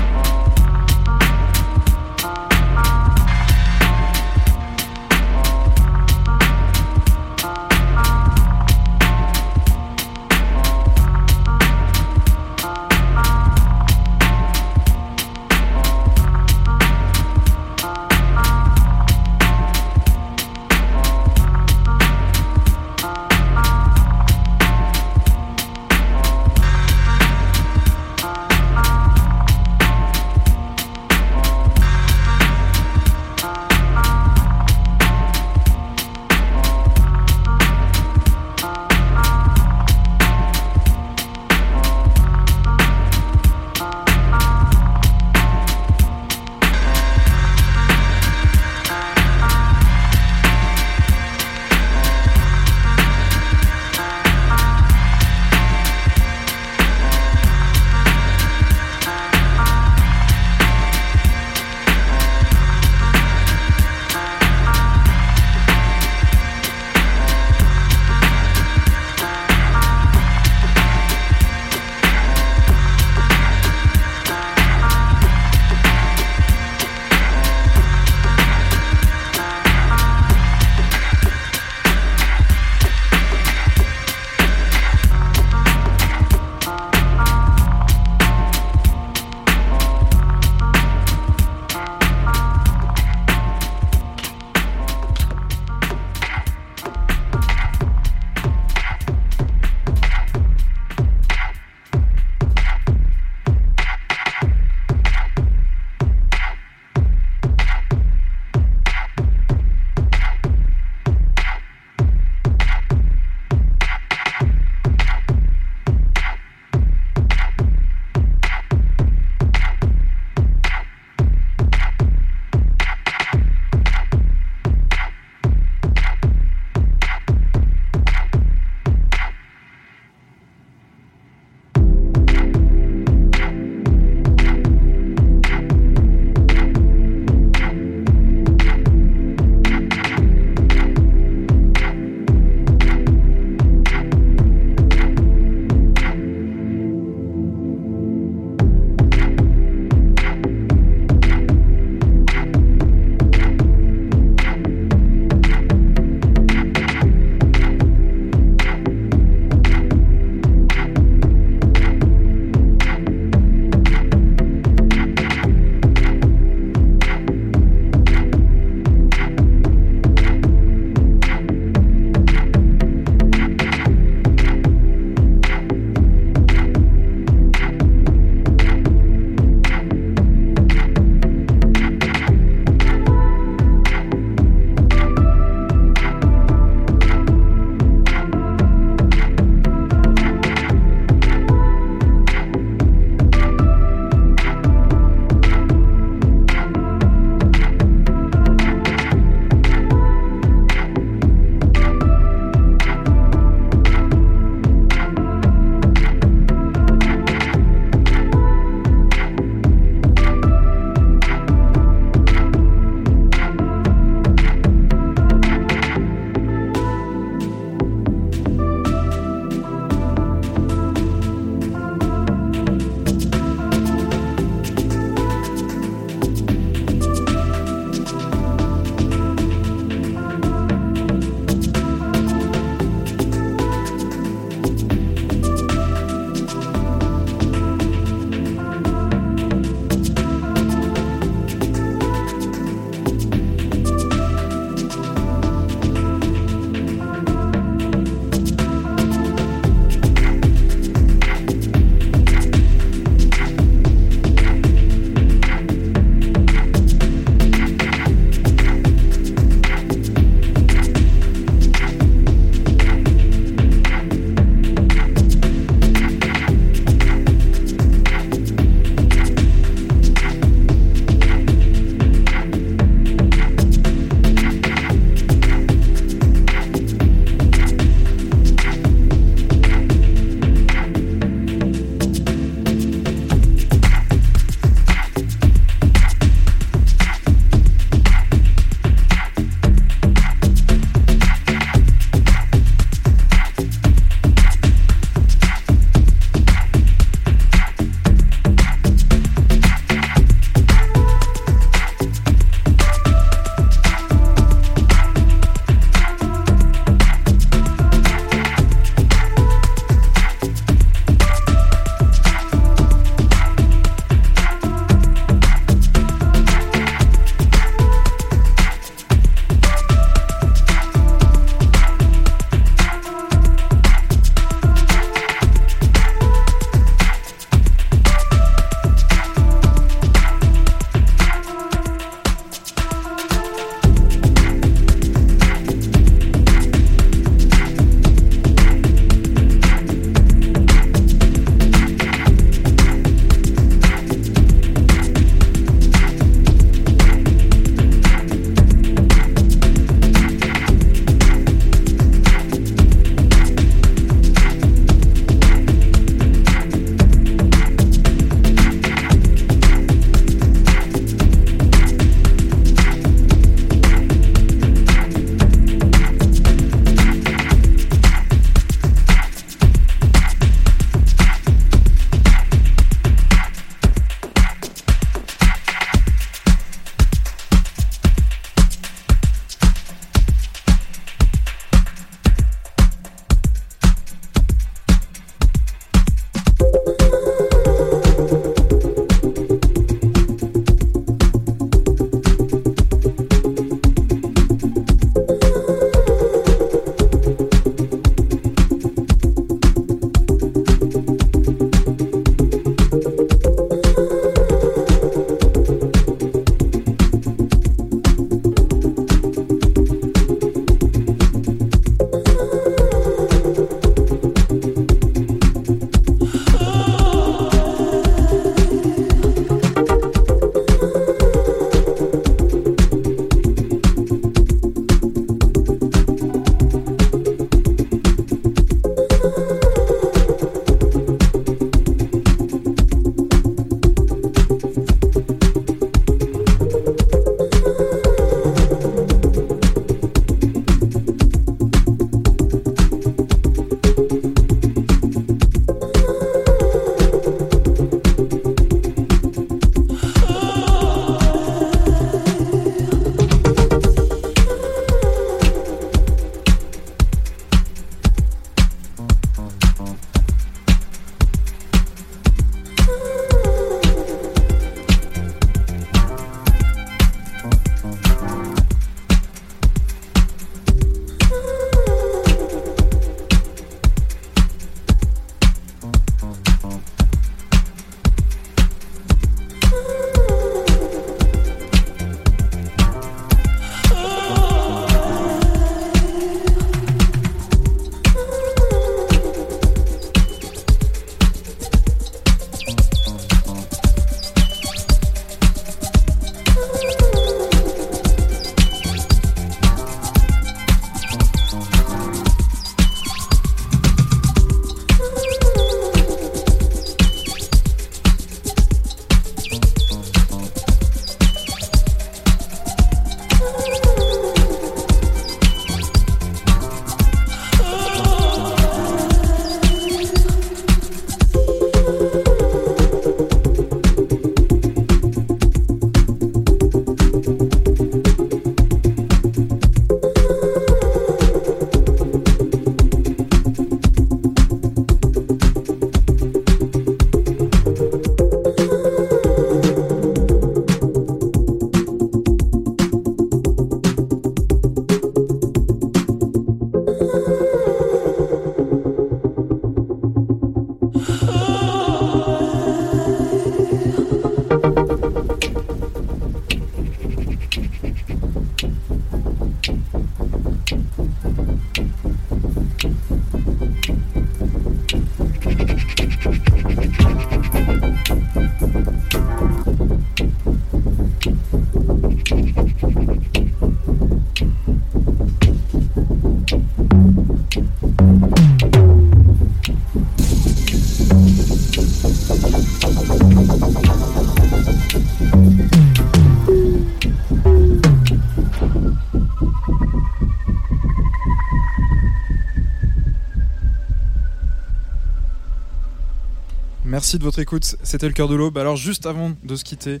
merci de votre écoute, c'était le Cœur de l'Aube. Alors juste avant de se quitter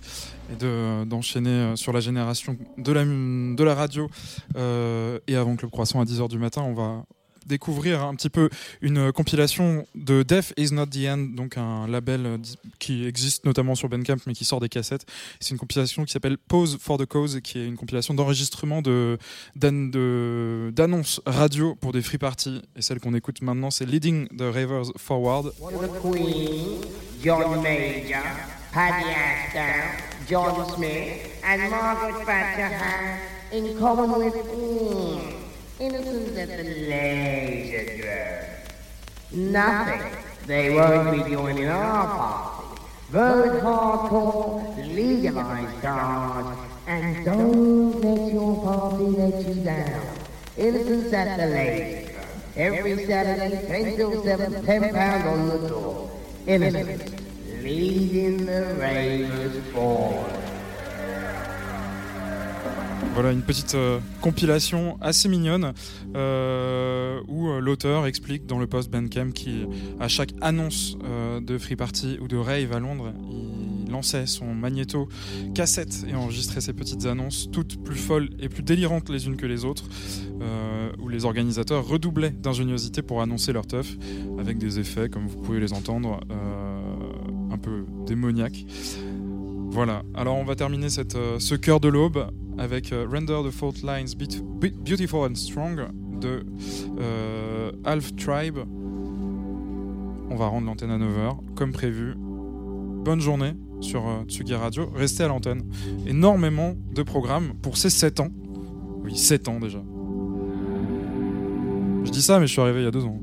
et de, d'enchaîner sur la génération de la, de la radio euh, et avant Club Croissant à dix heures du matin, on va découvrir un petit peu une compilation de Death Is Not The End, donc un label qui existe notamment sur Bandcamp mais qui sort des cassettes. C'est une compilation qui s'appelle Pause for the Cause, qui est une compilation d'enregistrement de, d'an, de, d'annonces radio pour des free parties, et celle qu'on écoute maintenant c'est Leading the Ravers Forward. The Queen, John Major, Paddy Astor, John Smith and Margaret Thatcher in common with Ian. Innocent at the leisure grove. Nothing. They won't be joining our party. Vote hardcore, legalise cars, and don't let your party let you down. Innocence at the leisure grove. Every Saturday, ten till seven, ten pounds on the door. Innocence, leading the ravers forward. Voilà une petite euh, compilation assez mignonne euh, où euh, l'auteur explique dans le post Bandcamp qu'à chaque annonce euh, de Free Party ou de Rave à Londres, il lançait son magnéto cassette et enregistrait ses petites annonces, toutes plus folles et plus délirantes les unes que les autres, euh, où les organisateurs redoublaient d'ingéniosité pour annoncer leur teuf avec des effets, comme vous pouvez les entendre, euh, un peu démoniaques. Voilà, alors on va terminer cette, euh, ce Cœur de l'Aube avec euh, Render the Fault Lines Be- Be- Beautiful and Strong de euh, Half Tribe. On va rendre l'antenne à neuf heures comme prévu. Bonne journée sur euh, Tsugi Radio, restez à l'antenne, énormément de programmes pour ces sept ans. Oui, sept ans déjà, je dis ça mais je suis arrivé il y a deux ans.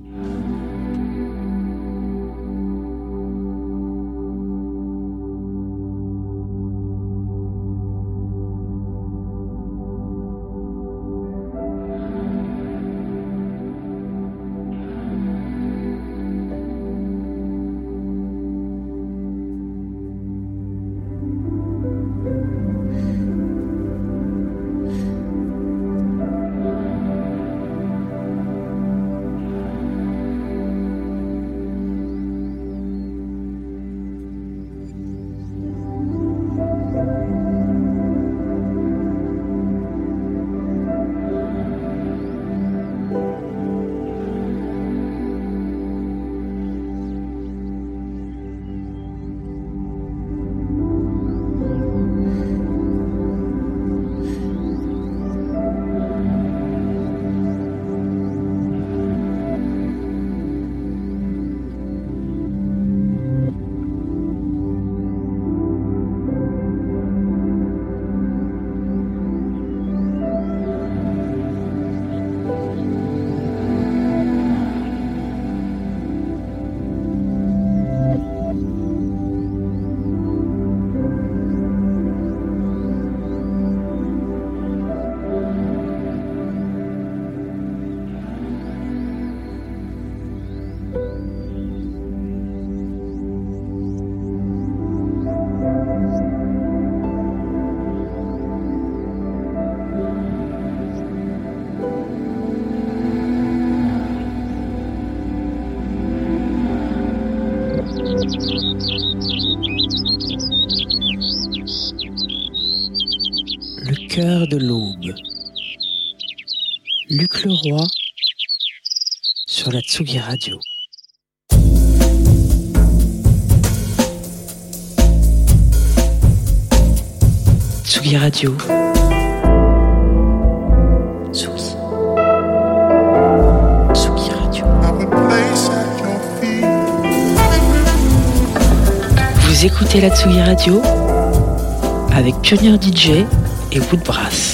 Cœur de l'Aube, Luc Leroy sur la Tsugi Radio. Tsugi Radio. Tsugi. Tsugi Radio. Vous écoutez la Tsugi Radio avec Pionnier D J et Woodbrass.